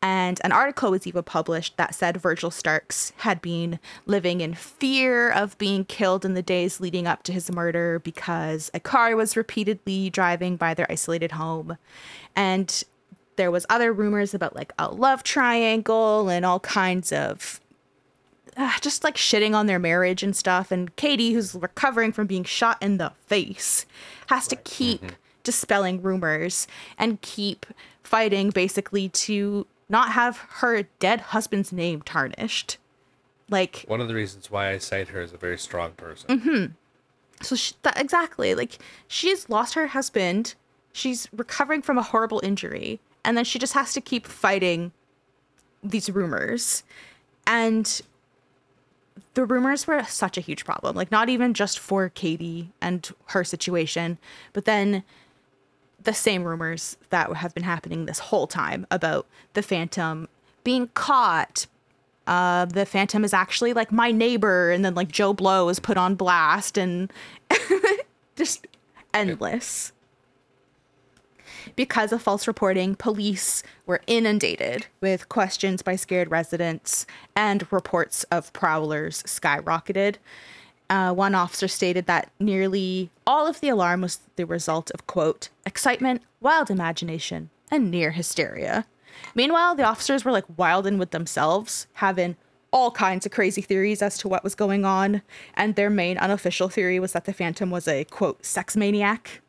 And an article was even published that said Virgil Starks had been living in fear of being killed in the days leading up to his murder because a car was repeatedly driving by their isolated home. And there was other rumors about like a love triangle and all kinds of just like shitting on their marriage and stuff. And Katie, who's recovering from being shot in the face, has to keep dispelling rumors and keep fighting basically to not have her dead husband's name tarnished. Like, one of the reasons why I cite her as a very strong person. Mm-hmm. So exactly, like, she's lost her husband. She's recovering from a horrible injury. And then she just has to keep fighting these rumors. And the rumors were such a huge problem, like not even just for Katie and her situation, but then the same rumors that have been happening this whole time about the Phantom being caught. The Phantom is actually like my neighbor. And then like Joe Blow was put on blast and just endless. Because of false reporting, police were inundated with questions by scared residents, and reports of prowlers skyrocketed. One officer stated that nearly all of the alarm was the result of, quote, excitement, wild imagination, and near hysteria. Meanwhile, the officers were like wilding with themselves, having all kinds of crazy theories as to what was going on. And their main unofficial theory was that the Phantom was a, quote, sex maniac,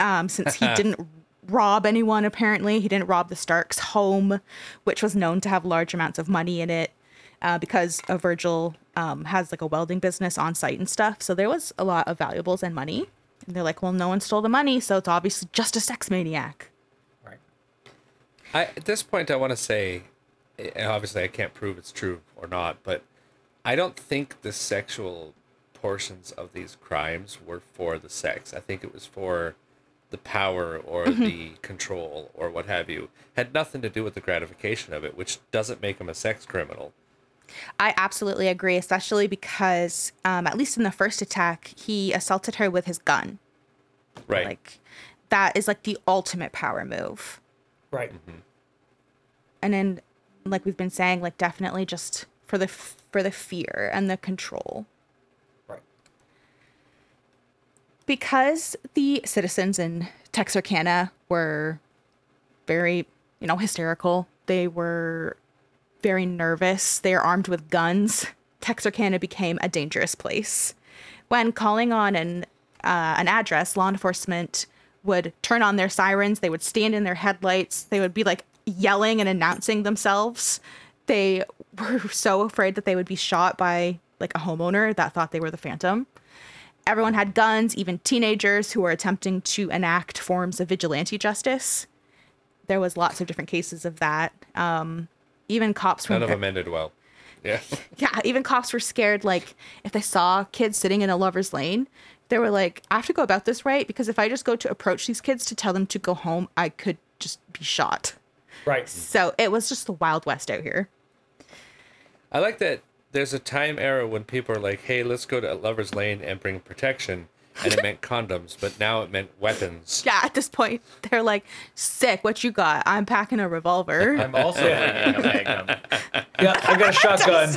since he didn't rob anyone. Apparently he didn't rob the Starks' home, which was known to have large amounts of money in it, because Virgil has like a welding business on site and stuff, so there was a lot of valuables and money. And they're like, well, no one stole the money, so it's obviously just a sex maniac. Right. At this point I want to say, obviously I can't prove it's true or not, but I don't think the sexual portions of these crimes were for the sex. I think it was for the power or the control or what have you. Had nothing to do with the gratification of it, which doesn't make him a sex criminal. I absolutely agree, especially because at least in the first attack, he assaulted her with his gun. Right. Like, that is like the ultimate power move. Right. Mm-hmm. And then, like we've been saying, like definitely just for the fear and the control. Because the citizens in Texarkana were very, hysterical. They were very nervous. They are armed with guns. Texarkana became a dangerous place. When calling on an address, law enforcement would turn on their sirens. They would stand in their headlights. They would be like yelling and announcing themselves. They were so afraid that they would be shot by like a homeowner that thought they were the Phantom. Everyone had guns, even teenagers who were attempting to enact forms of vigilante justice. There was lots of different cases of that. Even cops were... None of them ended well. Yeah. Yeah, even cops were scared, like, if they saw kids sitting in a lover's lane, they were like, I have to go about this right, because if I just go to approach these kids to tell them to go home, I could just be shot. Right. So it was just the Wild West out here. I like that. There's a time era when people are like, hey, let's go to Lover's Lane and bring protection. And it meant condoms, but now it meant weapons. Yeah, at this point, they're like, sick, what you got? I'm packing a revolver. I'm also packing a magnum. Yeah, I got a shotgun.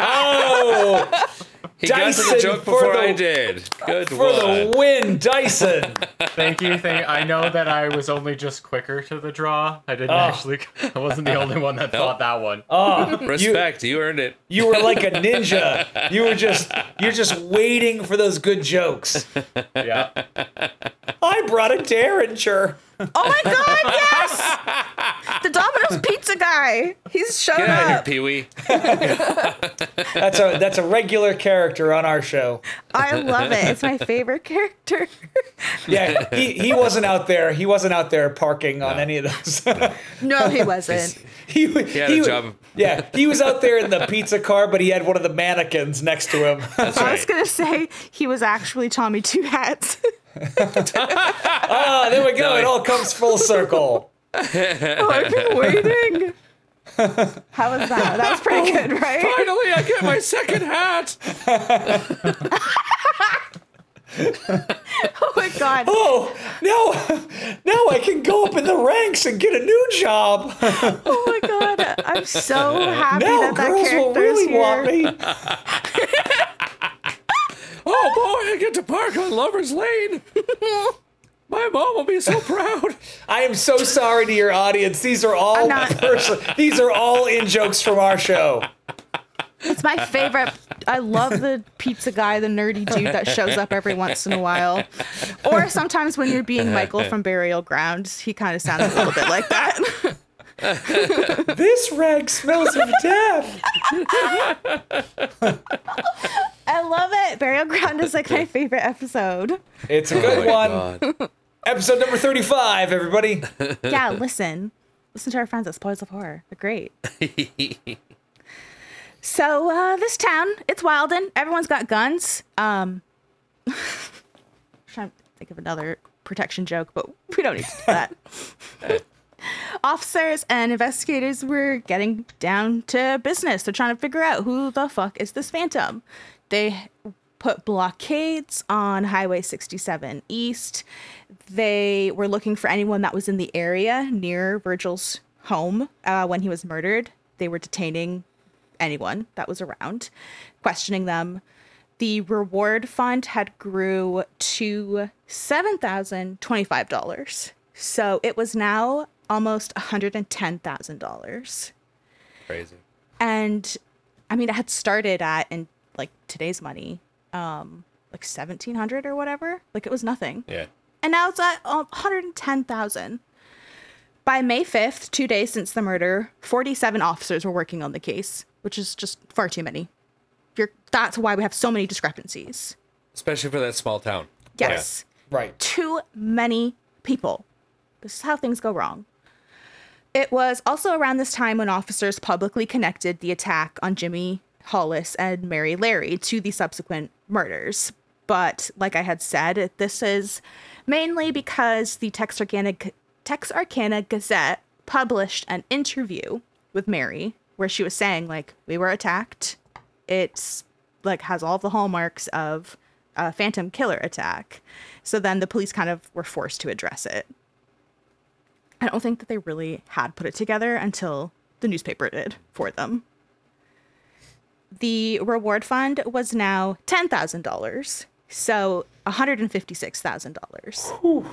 Oh! He Dyson got to the joke before I did. Good for one. For the win, Dyson! Thank you. I know that I was only just quicker to the draw. I didn't actually... I wasn't the only one that thought that one. Oh, respect. You earned it. You were like a ninja. You were just... You're just waiting for those good jokes. Yeah. I brought a Derringer. Oh my God, yes! The Domino's Pizza guy. guy. He's shown up. Get out of here, Pee-wee. That's a regular character on our show. I love it. It's my favorite character. Yeah, he wasn't out there. He wasn't out there parking on any of those. No, he wasn't. He had a job. Yeah, he was out there in the pizza car, but he had one of the mannequins next to him. That's right. I was going to say he was actually Tommy Two Hats. Ah, there we go. It all comes full circle. Oh, I've been waiting. How was that? That was pretty good, right? Finally, I get my second hat. Oh my God. Oh, now I can go up in the ranks and get a new job. Oh my God. I'm so happy that girls will really want me. Oh boy, I get to park on Lover's Lane. My mom will be so proud. I am so sorry to your audience. These are all these are all in jokes from our show. It's my favorite. I love the pizza guy, the nerdy dude that shows up every once in a while. Or sometimes when you're being Michael from Burial Ground, he kind of sounds a little bit like that. This rag smells of death. I love it. Burial Ground is like my favorite episode. It's a good one. God. Episode number 35, everybody. Yeah, listen. Listen to our friends at Spoils of Horror. They're great. So this town, it's wildin'. Everyone's got guns. I'm trying to think of another protection joke, but we don't need to do that. Officers and investigators were getting down to business. They're trying to figure out who the fuck is this phantom. They put blockades on Highway 67 East. They were looking for anyone that was in the area near Virgil's home when he was murdered. They were detaining anyone that was around, questioning them. The reward fund had grew to $7,025. So it was now almost $110,000. Crazy. And I mean, it had started at, in like today's money, like $1,700 or whatever. Like it was nothing. Yeah. And now it's at $110,000. By May 5th, 2 days since the murder, 47 officers were working on the case, which is just far too many. That's why we have so many discrepancies. Especially for that small town. Yes. Yeah. Right. Too many people. This is how things go wrong. It was also around this time when officers publicly connected the attack on Jimmy Hollis and Mary Larry to the subsequent murders. But like I had said, this is mainly because the Texarkana Gazette published an interview with Mary where she was saying, like, we were attacked. It's like has all the hallmarks of a phantom killer attack. So then the police kind of were forced to address it. I don't think that they really had put it together until the newspaper did for them. The reward fund was now $10,000. So $156,000. Whew.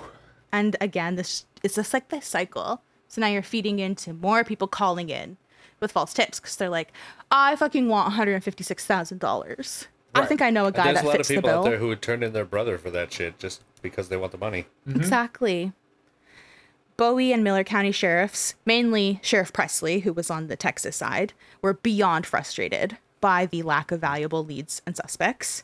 And again, this it's just like this cycle. So now you're feeding into more people calling in with false tips because they're like, I fucking want $156,000. Right. I think I know a guy that fits the bill. There's a lot of people out there who would turn in their brother for that shit just because they want the money. Mm-hmm. Exactly. Bowie and Miller County sheriffs, mainly Sheriff Presley, who was on the Texas side, were beyond frustrated by the lack of valuable leads and suspects.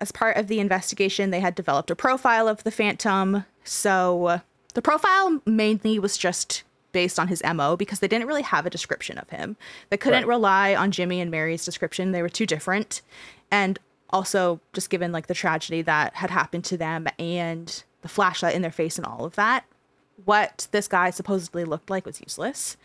As part of the investigation, they had developed a profile of the phantom. So the profile mainly was just based on his MO because they didn't really have a description of him. They couldn't rely on Jimmy and Mary's description. They were too different. And also just given like the tragedy that had happened to them and the flashlight in their face and all of that, what this guy supposedly looked like was useless.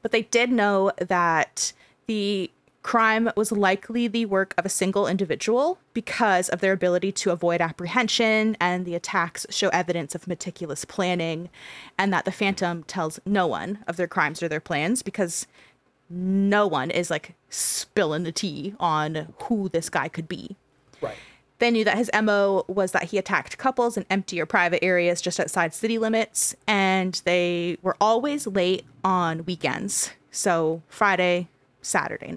But they did know that the crime was likely the work of a single individual because of their ability to avoid apprehension, and the attacks show evidence of meticulous planning, and that the phantom tells no one of their crimes or their plans because no one is like spilling the tea on who this guy could be. Right. They knew that his MO was that he attacked couples in empty or private areas just outside city limits, and they were always late on weekends. So Friday and Sunday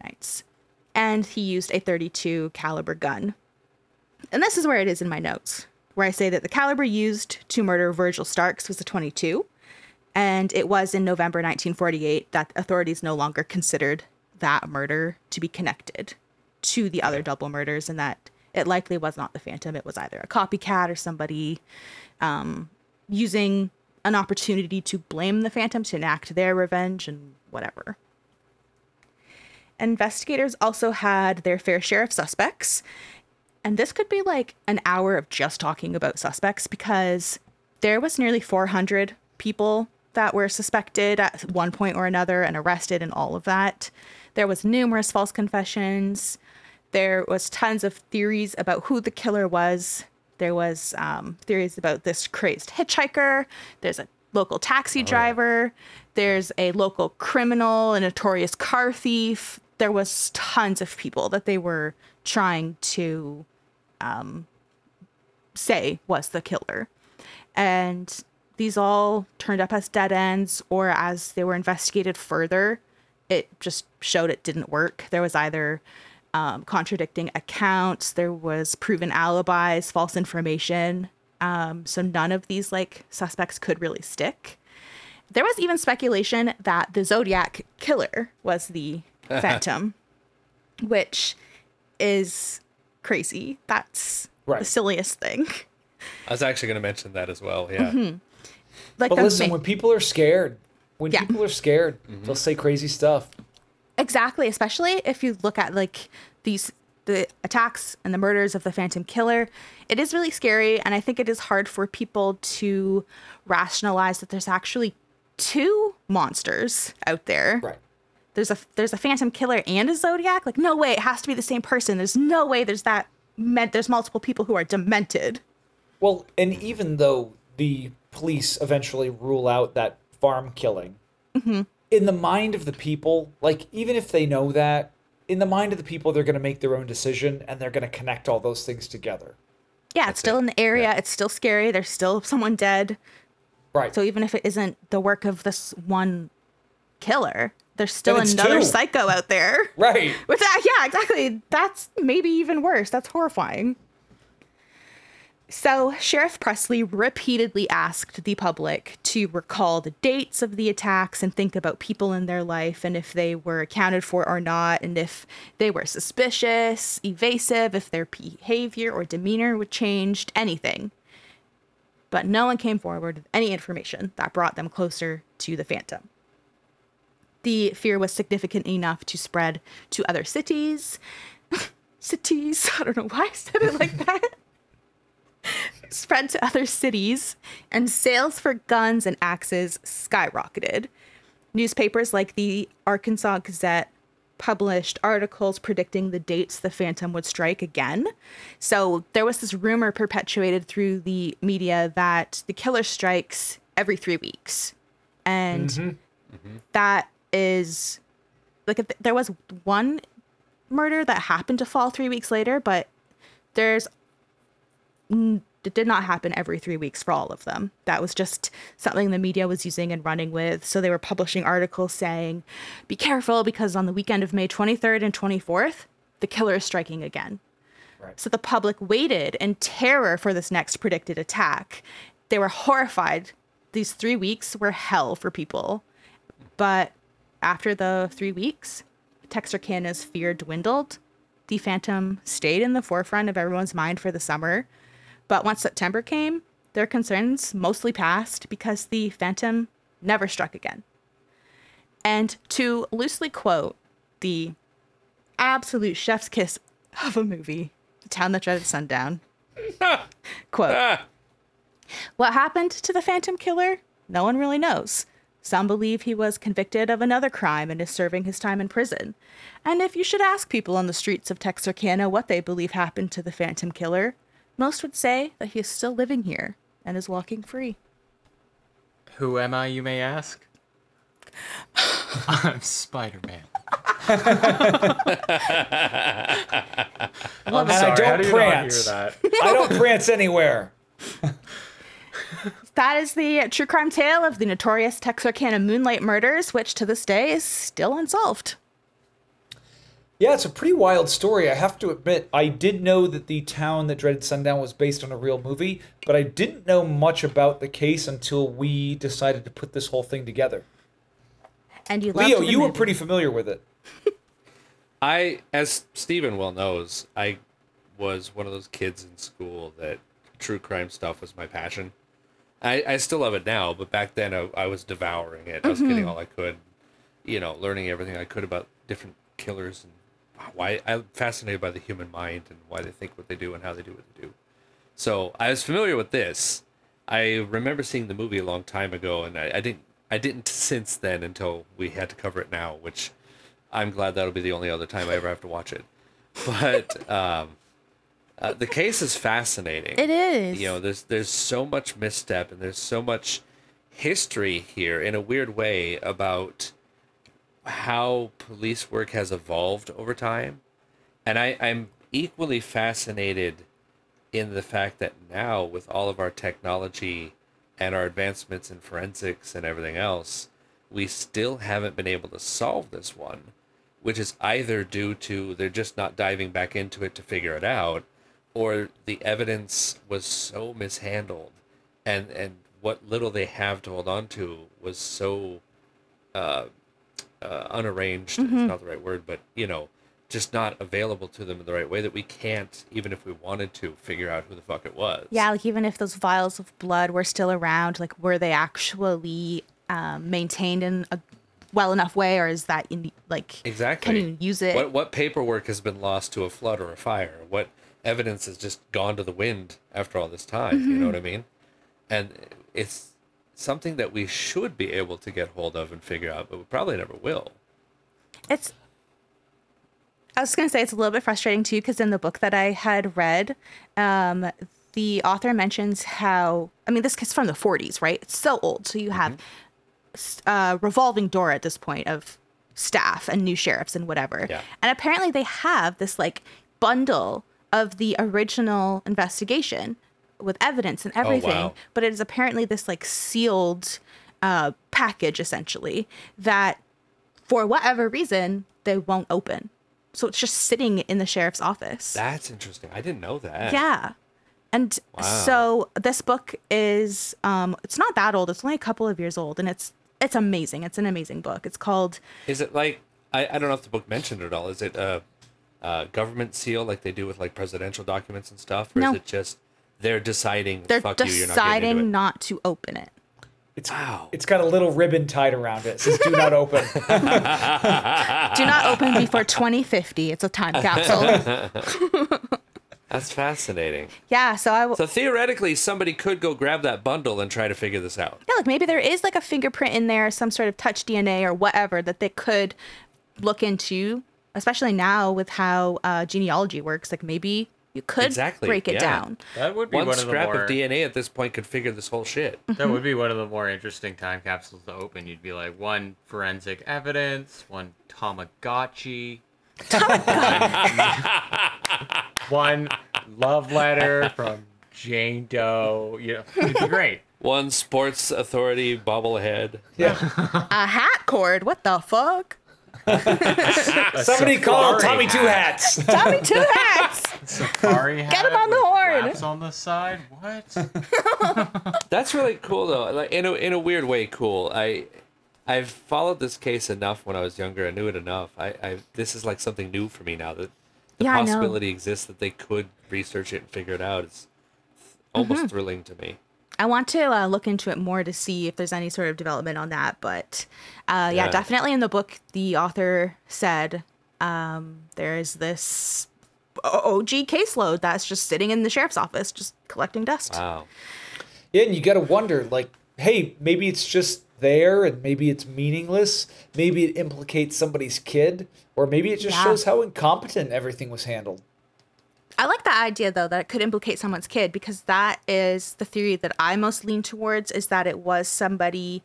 nights. And he used a .32 caliber gun. And this is where it is in my notes, where I say that the caliber used to murder Virgil Starks was a .22, And it was in November 1948 that authorities no longer considered that murder to be connected to the other double murders, and that it likely was not the Phantom. It was either a copycat or somebody using an opportunity to blame the Phantom to enact their revenge and whatever. Investigators also had their fair share of suspects. And this could be like an hour of just talking about suspects, because there was nearly 400 people that were suspected at one point or another and arrested and all of that. There was numerous false confessions. There was tons of theories about who the killer was. There was theories about this crazed hitchhiker. There's a local taxi driver. There's a local criminal, a notorious car thief. There was tons of people that they were trying to say was the killer. And these all turned up as dead ends, or as they were investigated further, it just showed it didn't work. There was either contradicting accounts, there was proven alibis, false information. So none of these like suspects could really stick. There was even speculation that the Zodiac killer was the Phantom, which is crazy. That's the silliest thing. I was actually going to mention that as well. Yeah. Mm-hmm. Like, but listen, when people are scared, mm-hmm. they'll say crazy stuff. Exactly. Especially if you look at like the attacks and the murders of the Phantom Killer, it is really scary. And I think it is hard for people to rationalize that there's actually two monsters out there. Right. There's a Phantom Killer and a Zodiac. Like, no way, it has to be the same person. There's no way there's multiple people who are demented. Well, and even though the police eventually rule out that farm killing, mm-hmm. in the mind of the people, like, even if they know that, in the mind of the people, they're going to make their own decision, and they're going to connect all those things together. Yeah, it's still in the area. Yeah. It's still scary. There's still someone dead. Right. So even if it isn't the work of this one killer, there's still another psycho out there. Right. With that, yeah, exactly. That's maybe even worse. That's horrifying. So Sheriff Presley repeatedly asked the public to recall the dates of the attacks and think about people in their life and if they were accounted for or not, and if they were suspicious, evasive, if their behavior or demeanor would changed, anything. But no one came forward with any information that brought them closer to the Phantom. The fear was significant enough to spread to other cities. Cities. I don't know why I said it like that. Spread to other cities, and sales for guns and axes skyrocketed. Newspapers like the Arkansas Gazette published articles predicting the dates the Phantom would strike again. So there was this rumor perpetuated through the media that the killer strikes every 3 weeks. And that is, like, there was one murder that happened to fall 3 weeks later, but it did not happen every 3 weeks for all of them. That was just something the media was using and running with. So they were publishing articles saying, be careful, because on the weekend of May 23rd and 24th, the killer is striking again. Right. So the public waited in terror for this next predicted attack. They were horrified. These 3 weeks were hell for people. But after the 3 weeks, Texarkana's fear dwindled. The Phantom stayed in the forefront of everyone's mind for the summer. But once September came, their concerns mostly passed because the Phantom never struck again. And to loosely quote the absolute chef's kiss of a movie, The Town That Dreaded Sundown, quote, what happened to the Phantom Killer? No one really knows. Some believe he was convicted of another crime and is serving his time in prison. And if you should ask people on the streets of Texarkana what they believe happened to the Phantom Killer, most would say that he is still living here and is walking free. Who am I, you may ask? I'm Spider-Man. I'm sorry, I don't prance. I don't prance anywhere. That is the true crime tale of the notorious Texarkana Moonlight Murders, which to this day is still unsolved. Yeah, it's a pretty wild story, I have to admit. I did know that The Town That Dreaded Sundown was based on a real movie, but I didn't know much about the case until we decided to put this whole thing together. And you loved Leo, you movie. Were pretty familiar with it. I, as Stephen well knows, I was one of those kids in school that true crime stuff was my passion. I still love it now, but back then I was devouring it. I was getting all I could, learning everything I could about different killers and why. I'm fascinated by the human mind and why they think what they do and how they do what they do. So I was familiar with this. I remember seeing the movie a long time ago, and I didn't since then until we had to cover it now, which I'm glad that'll be the only other time I ever have to watch it. But the case is fascinating. It is. There's so much misstep and there's so much history here in a weird way about how police work has evolved over time. And I'm equally fascinated in the fact that now with all of our technology and our advancements in forensics and everything else, we still haven't been able to solve this one, which is either due to they're just not diving back into it to figure it out, or the evidence was so mishandled and what little they have to hold on to was so unarranged, it's not the right word, but, just not available to them in the right way that we can't, even if we wanted to, figure out who the fuck it was. Yeah, even if those vials of blood were still around, were they actually maintained in a well enough way, or is that exactly, can you use it? What paperwork has been lost to a flood or a fire? What evidence has just gone to the wind after all this time? You know what I mean? And it's something that we should be able to get hold of and figure out, but we probably never will. I was going to say it's a little bit frustrating too, because in the book that I had read, the author mentions how, this is from the 40s, right? It's so old. So you have a revolving door at this point of staff and new sheriffs and whatever. Yeah. And apparently they have this bundle of the original investigation with evidence and everything. Oh, wow. But it is apparently this sealed package, essentially, that for whatever reason, they won't open. So it's just sitting in the sheriff's office. That's interesting. I didn't know that. Yeah. And so this book is, it's not that old. It's only a couple of years old. And it's amazing. It's an amazing book. It's called... Is it I don't know if the book mentioned it at all. Is it a government seal like they do with presidential documents and stuff? Or no. Is it just they're deciding, you're not getting into it? Not to open it. It's got a little ribbon tied around it. It says, do not open. Do not open before 2050. It's a time capsule. That's fascinating. Yeah, so so theoretically, somebody could go grab that bundle and try to figure this out. Yeah, maybe there is a fingerprint in there, some sort of touch DNA or whatever that they could look into, especially now with how genealogy works. Maybe... You could break it down. That would be one scrap of DNA at this point could figure this whole shit. That would be one of the more interesting time capsules to open. You'd be one forensic evidence, one Tamagotchi, one love letter from Jane Doe. Yeah, it'd be great. One sports authority bobblehead. Yeah, a hat cord. What the fuck? Somebody call Tommy Two Hats. Tommy Two Hats. Safari hat. Get him on the horn. Flaps on the side. What? That's really cool, though. In a weird way, cool. I've followed this case enough when I was younger. I knew it enough. This is something new for me now that the possibility exists that they could research it and figure it out. It's almost thrilling to me. I want to look into it more to see if there's any sort of development on that. But definitely in the book, the author said there is this OG caseload that's just sitting in the sheriff's office, just collecting dust. Wow. Yeah, and you got to wonder, hey, maybe it's just there and maybe it's meaningless. Maybe it implicates somebody's kid, or maybe it just shows how incompetent everything was handled. I like that idea, though, that it could implicate someone's kid, because that is the theory that I most lean towards, is that it was somebody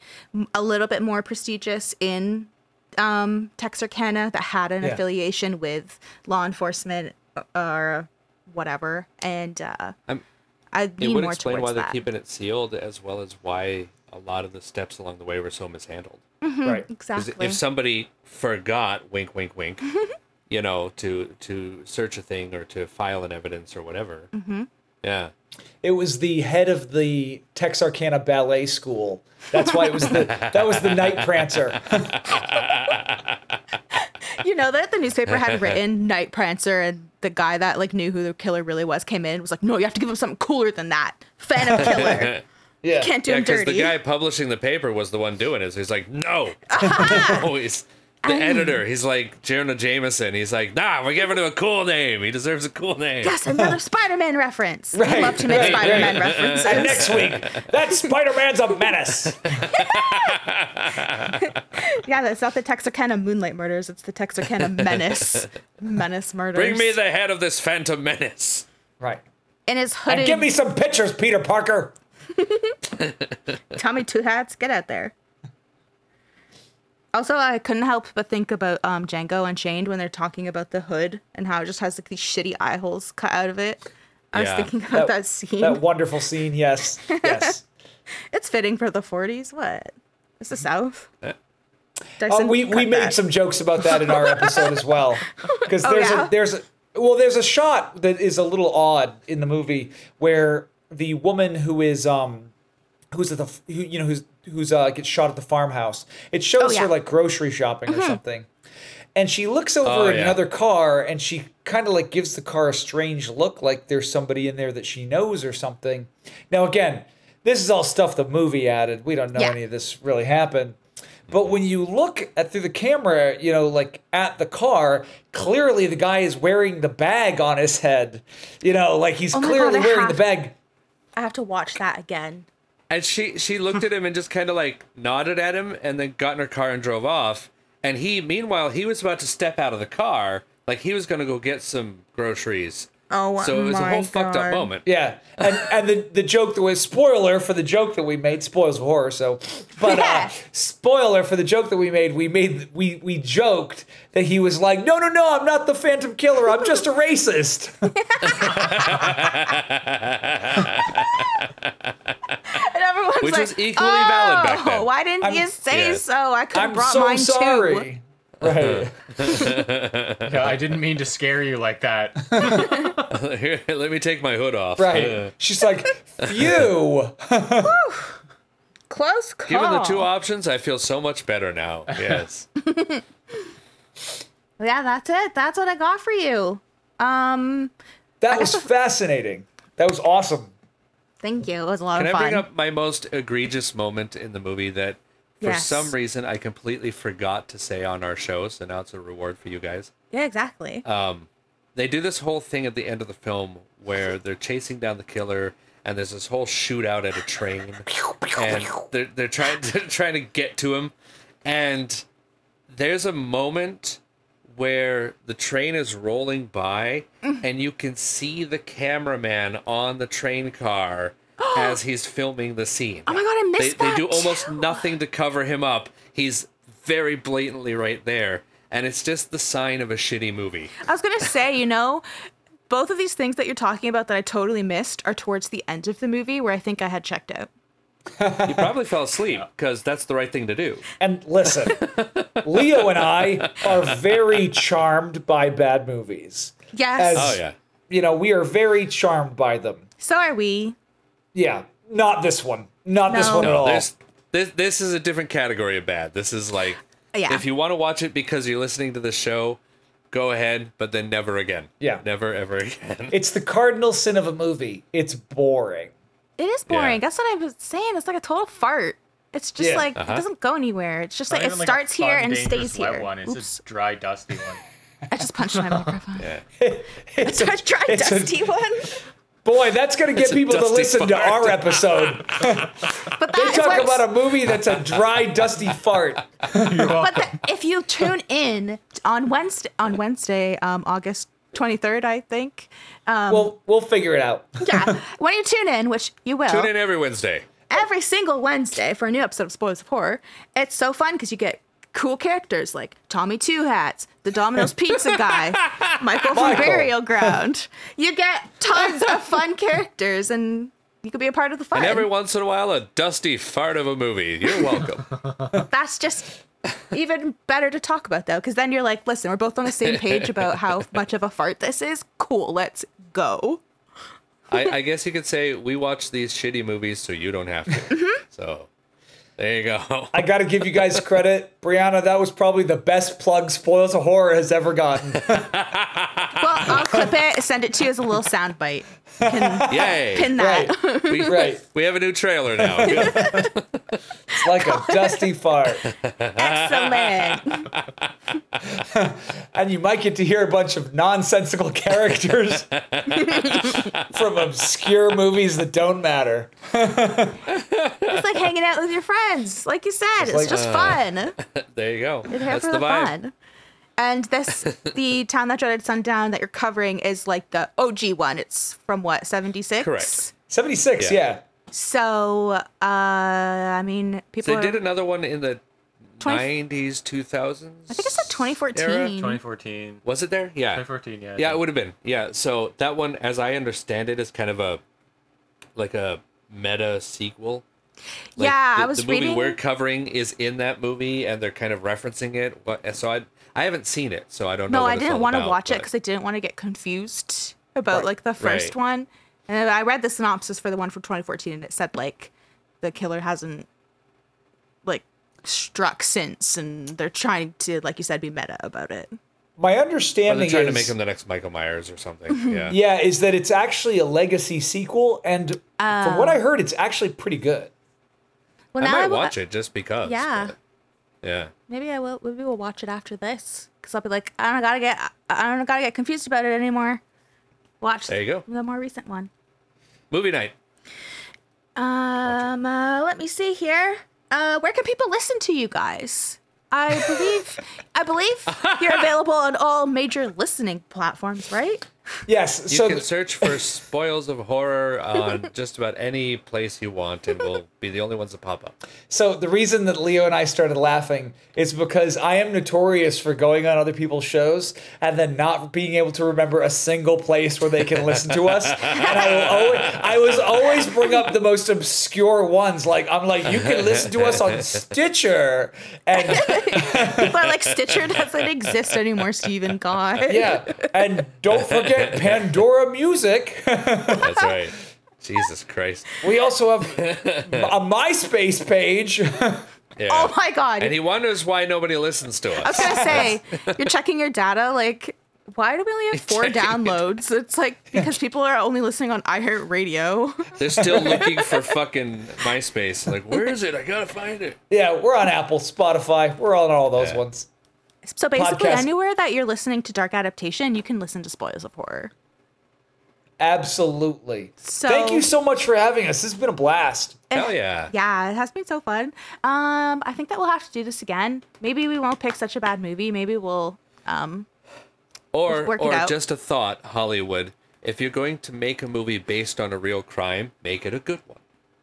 a little bit more prestigious in Texarkana that had an affiliation with law enforcement or whatever. And I lean more towards that. It would explain why they're keeping it sealed, as well as why a lot of the steps along the way were so mishandled. Mm-hmm, right. Exactly. If somebody forgot, wink, wink, wink, you know, to search a thing or to file an evidence or whatever. Mm-hmm. Yeah. It was the head of the Texarkana Ballet School. That's why it was that was the Night Prancer. You know that the newspaper had written Night Prancer, and the guy that like knew who the killer really was came in and was like, "No, you have to give him something cooler than that. Phantom Killer." Yeah. You can't do him dirty. Because the guy publishing the paper was the one doing it. So he's like, "No." No, he's the editor. He's like Jonah Jameson. He's like, "Nah, we're giving him a cool name. He deserves a cool name." Yes, another Spider-Man reference. Right, I love to make Spider-Man references. And next week, that Spider-Man's a menace. Yeah, that's not the Texarkana Moonlight Murders. It's the Texarkana Menace. Menace Murders. Bring me the head of this Phantom Menace. Right. And his hooded... And give me some pictures, Peter Parker. Tommy Two Hats, get out there. Also, I couldn't help but think about Django Unchained when they're talking about the hood and how it just has like these shitty eye holes cut out of it. I was thinking about that scene. That wonderful scene, yes. Yes. It's fitting for the 40s. What? It's the South. We made some jokes about that in our episode as well. Because there's a shot that is a little odd in the movie where the woman who is who gets shot at the farmhouse. It shows her like grocery shopping or something. And she looks over at another car and she kind of like gives the car a strange look, like there's somebody in there that she knows or something. Now, again, this is all stuff the movie added. We don't know any of this really happened. But when you look through the camera, you know, like at the car, clearly the guy is wearing the bag on his head. You know, like he's wearing the bag. I have to watch that again. And she looked at him and just kind of like nodded at him and then got in her car and drove off. And meanwhile, he was about to step out of the car. Like he was going to go get some groceries. Oh, so it was a whole fucked up moment. Yeah. And the joke that was, spoiler for the joke that we made, Spoils of Horror. So, spoiler for the joke that we joked that he was like, no, I'm not the Phantom Killer. I'm just a racist. And everyone's which was equally valid back then. Why didn't you say so? I could have brought mine too. I'm so sorry. Too. Right. No, I didn't mean to scare you like that. Here, let me take my hood off. Right. She's like, phew. Close call. Given the two options, I feel so much better now. Yes. Yeah, that's it. That's what I got for you. That was fascinating. That was awesome. Thank you. It was a lot of fun. Can I bring up my most egregious moment in the movie that for some reason, I completely forgot to say on our show, so now it's a reward for you guys. Yeah, exactly. They do this whole thing at the end of the film where they're chasing down the killer, and there's this whole shootout at a train, and they're trying to get to him. And there's a moment where the train is rolling by, and you can see the cameraman on the train car as he's filming the scene. Oh my God, I missed that. They do almost nothing to cover him up. He's very blatantly right there. And it's just the sign of a shitty movie. I was going to say, you know, both of these things that you're talking about that I totally missed are towards the end of the movie where I think I had checked out. You probably fell asleep because that's the right thing to do. And listen, Leo and I are very charmed by bad movies. Yes. You know, we are very charmed by them. So are we. Yeah, not this one. Not this one at all. This is a different category of bad. This is like, if you want to watch it because you're listening to the show, go ahead, but then never again. Yeah. Never, ever again. It's the cardinal sin of a movie. It's boring. It is boring. Yeah. That's what I was saying. It's like a total fart. It's just like, it doesn't go anywhere. It's just it starts here and stays here. One. It's just dry, dusty one. I just punched my microphone. Yeah. It's a dry, dusty one. Boy, that's going to get people to listen to our episode. But they talk about a movie that's a dry, dusty fart. But if you tune in on Wednesday, August 23rd, I think. We'll figure it out. Yeah. When you tune in, which you will. Tune in every Wednesday. Every single Wednesday for a new episode of Spoils of Horror. It's so fun because you get cool characters like Tommy Two Hats, the Domino's Pizza guy, Michael from Burial Ground. You get tons of fun characters, and you could be a part of the fun. And every once in a while, a dusty fart of a movie. You're welcome. That's just even better to talk about, though, because then you're like, listen, we're both on the same page about how much of a fart this is. Cool, let's go. I guess you could say we watch these shitty movies so you don't have to. Mm-hmm. So there you go. I got to give you guys credit. Brianna, that was probably the best plug Spoils of Horror has ever gotten. Well, I'll clip it, send it to you as a little sound bite. Yay. Pin that. Right. We have a new trailer now. It's like a dusty fart. Excellent. And you might get to hear a bunch of nonsensical characters from obscure movies that don't matter. It's like hanging out with your friends. Like you said, it's just fun. There you go. That's the vibe. Fun. And the Town That Dreaded Sundown that you're covering is like the OG one. It's from what, 76? Correct. 76, yeah. So, I mean, people. They did another one in the 90s, 2000s? I think it's like 2014. Era? 2014. Was it there? Yeah. 2014, yeah. Yeah, it would have been. Yeah. So that one, as I understand it, is kind of a meta sequel. Like I was reading. The movie we're covering is in that movie, and they're kind of referencing it. So I haven't seen it, so I don't know. No, I didn't want to watch it because I didn't want to get confused about like the first one. And I read the synopsis for the one from 2014, and it said like the killer hasn't like struck since, and they're trying to, like you said, be meta about it. My understanding is they're trying to make him the next Michael Myers or something. Yeah, yeah, is that it's actually a legacy sequel, and from what I heard, it's actually pretty good. Well, I might watch it just because. Yeah. Yeah. Maybe I will. Maybe we'll watch it after this, because I'll be like, I don't gotta get confused about it anymore. Watch. There you go. The more recent one. Movie night. Let me see here. Where can people listen to you guys? I believe you're available on all major listening platforms, right? Yes. So you can search for Spoils of Horror on just about any place you want, and we'll be the only ones that pop up. So the reason that Leo and I started laughing is because I am notorious for going on other people's shows and then not being able to remember a single place where they can listen to us. And I was always bring up the most obscure ones. Like, I'm like, you can listen to us on Stitcher. And people are like, Stitcher doesn't exist anymore, Stephen. God. Yeah. And don't forget Pandora Music. That's right. Jesus Christ. We also have a MySpace page. Yeah. Oh my God. And he wonders why nobody listens to us. I was going to say, you're checking your data. Like, why do we only have 4 downloads? It's like, because people are only listening on iHeartRadio. They're still looking for fucking MySpace. Like, where is it? I got to find it. Yeah, we're on Apple, Spotify. We're on all those ones. So basically, anywhere that you're listening to Dark Adaptation, you can listen to Spoils of Horror. Absolutely. So, thank you so much for having us. This has been a blast. Hell yeah. Yeah, it has been so fun. I think that we'll have to do this again. Maybe we won't pick such a bad movie. Maybe we'll work it out. Or just a thought, Hollywood. If you're going to make a movie based on a real crime, make it a good one.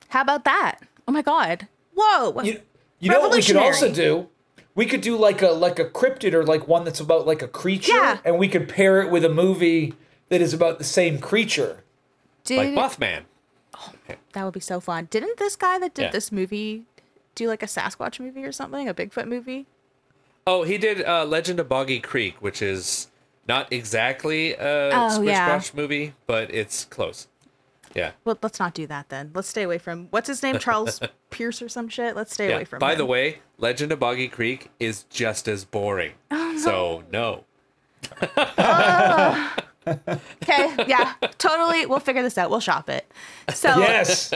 How about that? Oh, my God. Whoa. You know what we could also do? We could do like a cryptid, or like one that's about like a creature, and we could pair it with a movie that is about the same creature. Like Mothman. Oh, that would be so fun. Didn't this guy that did this movie do like a Sasquatch movie or something, a Bigfoot movie? Oh, he did Legend of Boggy Creek, which is not exactly a Sasquatch movie, but it's close. Yeah. Well, let's not do that then. Let's stay away from, what's his name? Charles Pierce or some shit. Let's stay away from him. By the way, Legend of Boggy Creek is just as boring. Oh, no. So, no. Okay. Yeah, totally. We'll figure this out. We'll shop it. So, yes.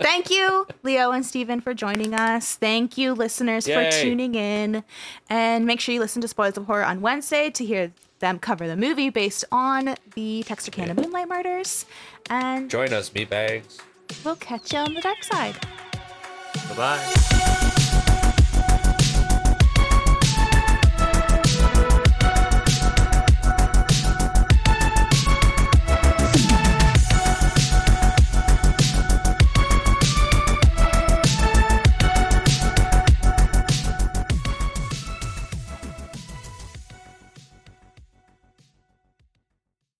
Thank you, Leo and Steven, for joining us. Thank you, listeners, for tuning in. And make sure you listen to Spoils of Horror on Wednesday to hear them cover the movie based on the Texarkana Moonlight Murders. And join us, meatbags. We'll catch you on the dark side. Bye-bye.